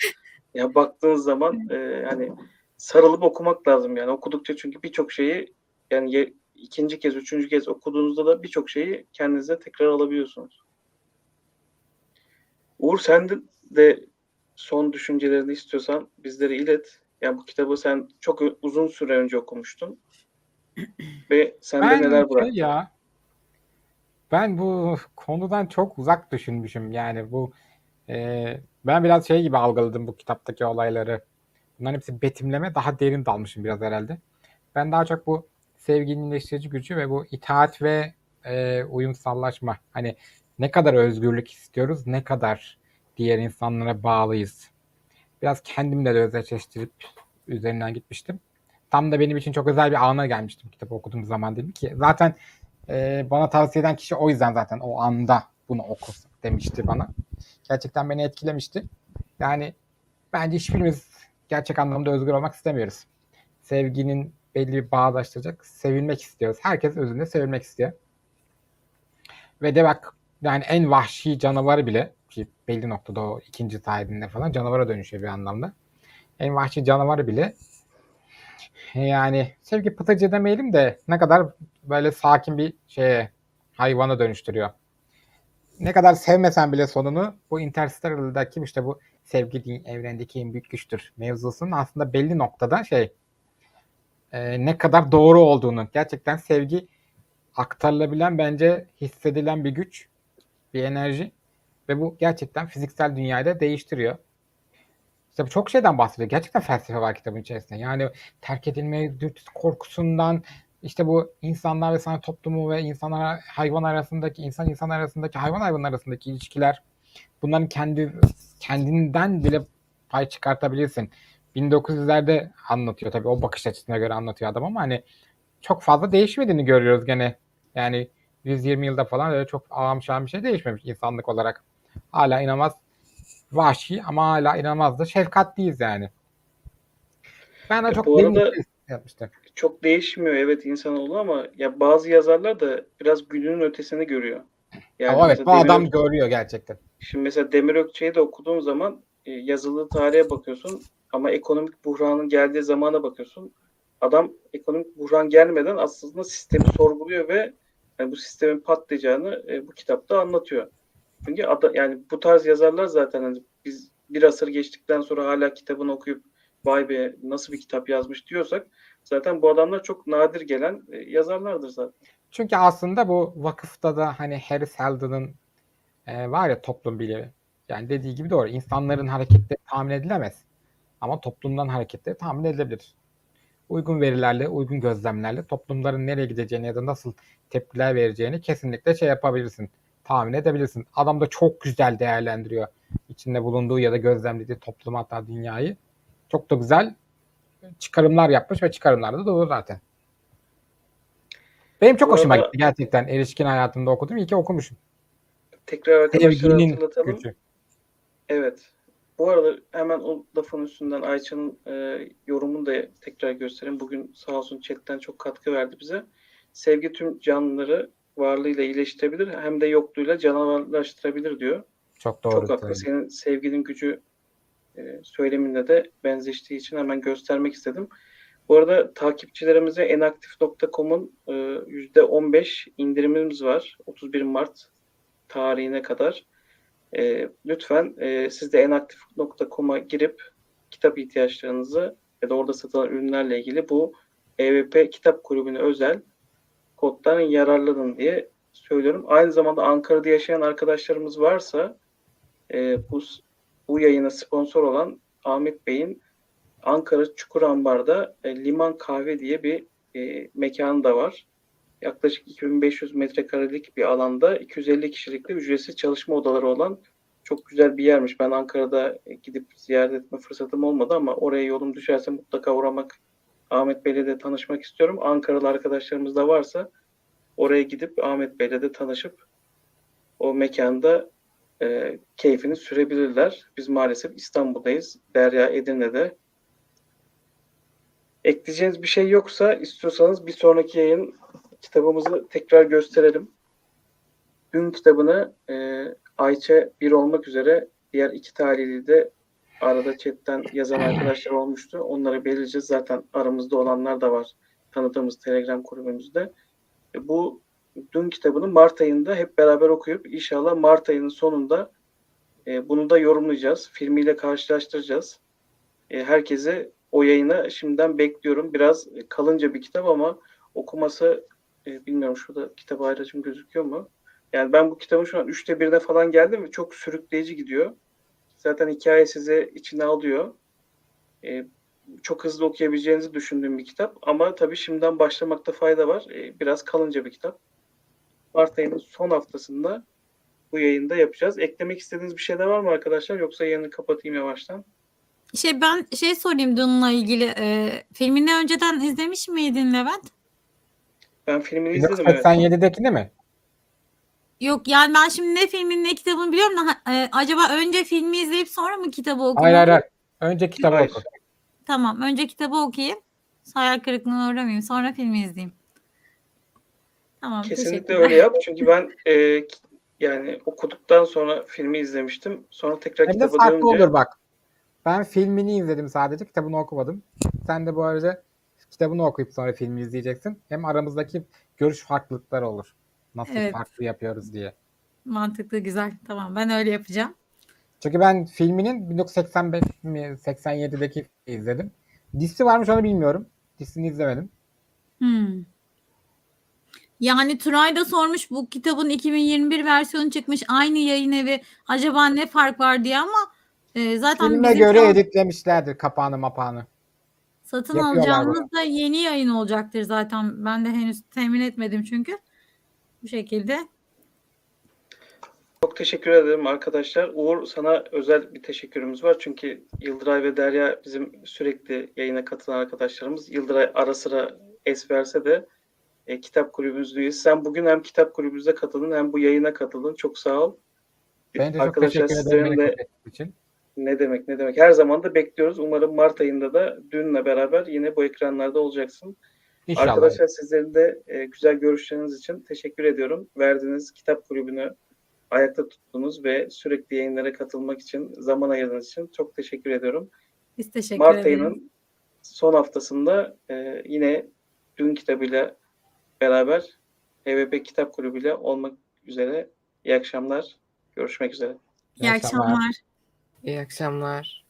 ya baktığınız zaman e, hani sarılıp okumak lazım yani okudukça çünkü birçok şeyi yani ye, ikinci kez, üçüncü kez okuduğunuzda da birçok şeyi kendinize tekrar alabiliyorsunuz. Uğur sen de, de son düşüncelerini istiyorsan bizlere ilet. Yani bu kitabı sen çok uzun süre önce okumuştun. Ve sende ben neler bıraktın? Şey ya, ben bu konudan çok uzak düşünmüşüm. Yani bu e, ben biraz şey gibi algıladım bu kitaptaki olayları. Bunların hepsi betimleme, daha derin dalmışım biraz herhalde. Ben daha çok bu sevginin iyileştirici gücü ve bu itaat ve e, uyumsallaşma. Hani ne kadar özgürlük istiyoruz, ne kadar diğer insanlara bağlıyız. Biraz kendimle de özdeşleştirip üzerinden gitmiştim. Tam da benim için çok özel bir ana gelmiştim kitabı okuduğum zaman dedim ki. Zaten e, bana tavsiye eden kişi o yüzden zaten o anda bunu oku demişti bana. Gerçekten beni etkilemişti. Yani bence hiçbirimiz gerçek anlamda özgür olmak istemiyoruz. Sevginin belli bir bağdaştıracak, sevilmek istiyoruz. Herkes özünde sevilmek istiyor. Ve de bak yani en vahşi canavarı bile ki belli noktada o ikinci sahibinde falan canavara dönüşüyor bir anlamda. En vahşi canavarı bile yani sevgi pıtıcı demeyelim de ne kadar böyle sakin bir şeye hayvana dönüştürüyor. Ne kadar sevmesen bile sonunu bu Interstellar'daki işte bu sevgi evrendeki en büyük güçtür mevzusunun aslında belli noktada şey e, ne kadar doğru olduğunu gerçekten sevgi aktarılabilen bence hissedilen bir güç bir enerji. Ve bu gerçekten fiziksel dünyayı da değiştiriyor. İşte çok şeyden bahsediyor. Gerçekten felsefe var kitabın içerisinde. Yani terk edilme dürtüsü korkusundan işte bu insanlar ve sanat toplumu ve insanlar hayvan arasındaki insan insan arasındaki hayvan hayvan arasındaki ilişkiler bunların kendi kendinden bile pay çıkartabilirsin. bin dokuz yüzlerde anlatıyor tabii o bakış açısına göre anlatıyor adam ama hani çok fazla değişmediğini görüyoruz gene. Yani yüz yirmi yılda falan öyle çok ağam şaham bir şey değişmemiş insanlık olarak. Hala inanılmaz vahşi ama hala inanılmaz da şefkatliyiz yani. Ben de ya çok değişmiyor. Çok değişmiyor evet insanoğlu ama ya bazı yazarlar da biraz günün ötesini görüyor. Yani evet bu Demir adam Ökçe, görüyor gerçekten. Şimdi mesela Demir Ökçe'yi de okuduğum zaman yazılı tarihe bakıyorsun ama ekonomik buhranın geldiği zamana bakıyorsun. Adam ekonomik buhran gelmeden aslında sistemi sorguluyor ve yani bu sistemin patlayacağını e, bu kitapta anlatıyor. Çünkü ada, yani bu tarz yazarlar zaten hani biz bir asır geçtikten sonra hala kitabını okuyup vay be nasıl bir kitap yazmış diyorsak zaten bu adamlar çok nadir gelen e, yazarlardır zaten. Çünkü aslında bu vakıfta da hani Harris Heldon'ın e, var ya toplum bilimi Yani dediği gibi doğru. İnsanların hareketleri tahmin edilemez. Ama toplumdan hareketleri tahmin edilebilir. Uygun verilerle, uygun gözlemlerle toplumların nereye gideceğini ya da nasıl tepkiler vereceğini kesinlikle şey yapabilirsin. Tahmin edebilirsin. Adam da çok güzel değerlendiriyor. İçinde bulunduğu ya da gözlemlediği toplumu, hatta dünyayı. Çok da güzel çıkarımlar yapmış ve çıkarımlar da doğru zaten. Benim çok hoşuma gitti gerçekten. Erişkin hayatımda okudum. İyi ki okumuşum. Tekrar arkadaşlar hatırlatalım. Gücü. Evet. Bu arada hemen o lafın üstünden Ayça'nın e, yorumunu da tekrar göstereyim. Bugün sağ olsun chatten çok katkı verdi bize. Sevgi tüm canlıları varlığıyla iyileştirebilir, hem de yokluğuyla canavarlaştırabilir diyor. Çok doğru. Çok haklı. Senin sevginin gücü e, söyleminde de benzeştiği için hemen göstermek istedim. Bu arada takipçilerimize enaktif nokta com'un e, yüzde on beş indirimimiz var. otuz bir Mart tarihine kadar. E, lütfen e, siz de enaktif nokta com'a girip kitap ihtiyaçlarınızı ya da orada satılan ürünlerle ilgili bu H V P Kitap Kulübü'ne özel koddan yararlanın diye söylüyorum. Aynı zamanda Ankara'da yaşayan arkadaşlarımız varsa e, bu, bu yayına sponsor olan Ahmet Bey'in Ankara Çukurambar'da e, Liman Kahve diye bir e, mekanı da var. Yaklaşık iki bin beş yüz metrekarelik bir alanda iki yüz elli kişilik de ücretsiz çalışma odaları olan çok güzel bir yermiş. Ben Ankara'da gidip ziyaret etme fırsatım olmadı ama oraya yolum düşerse mutlaka uğramak, Ahmet Bey'le de tanışmak istiyorum. Ankaralı arkadaşlarımız da varsa oraya gidip Ahmet Bey'le de tanışıp o mekanda e, keyfini sürebilirler. Biz maalesef İstanbul'dayız. Derya Edirne'de. Ekleyeceğiniz bir şey yoksa istiyorsanız bir sonraki yayın kitabımızı tekrar gösterelim. Dün kitabını e, Ayça bir olmak üzere diğer iki talihli de arada chatten yazan arkadaşlar olmuştu. Onları belirleyeceğiz. Zaten aramızda olanlar da var. Tanıdığımız Telegram grubumuzda. E, bu Dün kitabını Mart ayında hep beraber okuyup inşallah Mart ayının sonunda e, bunu da yorumlayacağız. Filmiyle karşılaştıracağız. E, herkese o yayına şimdiden bekliyorum. Biraz kalınca bir kitap ama okuması e, bilmiyorum, şurada kitap ayracım gözüküyor mu? Yani ben bu kitabın şu an üçte birine falan geldim ve çok sürükleyici gidiyor. Zaten hikaye size içine alıyor. E, çok hızlı okuyabileceğinizi düşündüğüm bir kitap. Ama tabii şimdiden başlamakta fayda var. E, biraz kalınca bir kitap. Mart ayının son haftasında bu yayında yapacağız. Eklemek istediğiniz bir şey de var mı arkadaşlar? Yoksa yayını kapatayım yavaştan. Şey ben şey sorayım Dun'la ilgili. E, filmini önceden izlemiş miydin Levent? Ben filmini izledim. seksen yedidekini mi? Yok yani ben şimdi ne filmin ne kitabını biliyorum da e, acaba önce filmi izleyip sonra mı kitabı okuyayım? Hayır hayır. hayır. Önce kitabı oku. Tamam. Önce kitabı okuyayım. Hayal kırıklığına uğramayayım. Sonra filmi izleyeyim. Tamam. Kesinlikle öyle yap. Çünkü ben e, yani okuduktan sonra filmi izlemiştim. Sonra tekrar kitabı dönünce. Farklı olur bak. Ben filmini izledim sadece. Kitabını okumadım. Sen de bu arada kitabını okuyup sonra filmi izleyeceksin. Hem aramızdaki görüş farklılıkları olur. Nasıl evet. Farklı yapıyoruz diye. Mantıklı, güzel. Tamam, ben öyle yapacağım. Çünkü ben filminin bin dokuz yüz seksen beş mi seksen yedideki izledim. Dizisi varmış, onu bilmiyorum. Dizisini izlemedim. Hmm. Yani Turay da sormuş, bu kitabın iki bin yirmi bir versiyonu çıkmış. Aynı yayın evi. Acaba ne fark var diye ama e, zaten filme göre tam... editlemişlerdir kapağını mapağını. Satın alacağımız da yeni yayın olacaktır zaten. Ben de henüz temin etmedim çünkü. Bu şekilde. Çok teşekkür ederim arkadaşlar. Uğur, sana özel bir teşekkürümüz var. Çünkü Yıldıray ve Derya bizim sürekli yayına katılan arkadaşlarımız. Yıldıray ara sıra es verse de e, kitap kulübümüz üyesi. Sen bugün hem kitap kulübümüze katıldın hem bu yayına katıldın. Çok sağ ol. Ben de arkadaşlar çok teşekkür ederim. De... için. Ne demek ne demek. Her zaman da bekliyoruz. Umarım Mart ayında da Dün'le beraber yine bu ekranlarda olacaksın. İnşallah. Arkadaşlar sizlerin de e, güzel görüşleriniz için teşekkür ediyorum. Verdiğiniz kitap kulübünü ayakta tuttunuz ve sürekli yayınlara katılmak için zaman ayırdığınız için çok teşekkür ediyorum. Biz teşekkür Mart ederiz. Mart ayının son haftasında e, yine Dün kitabıyla beraber H V P Kitap Kulübü'yle olmak üzere. İyi akşamlar. Görüşmek üzere. İyi akşamlar. İyi akşamlar.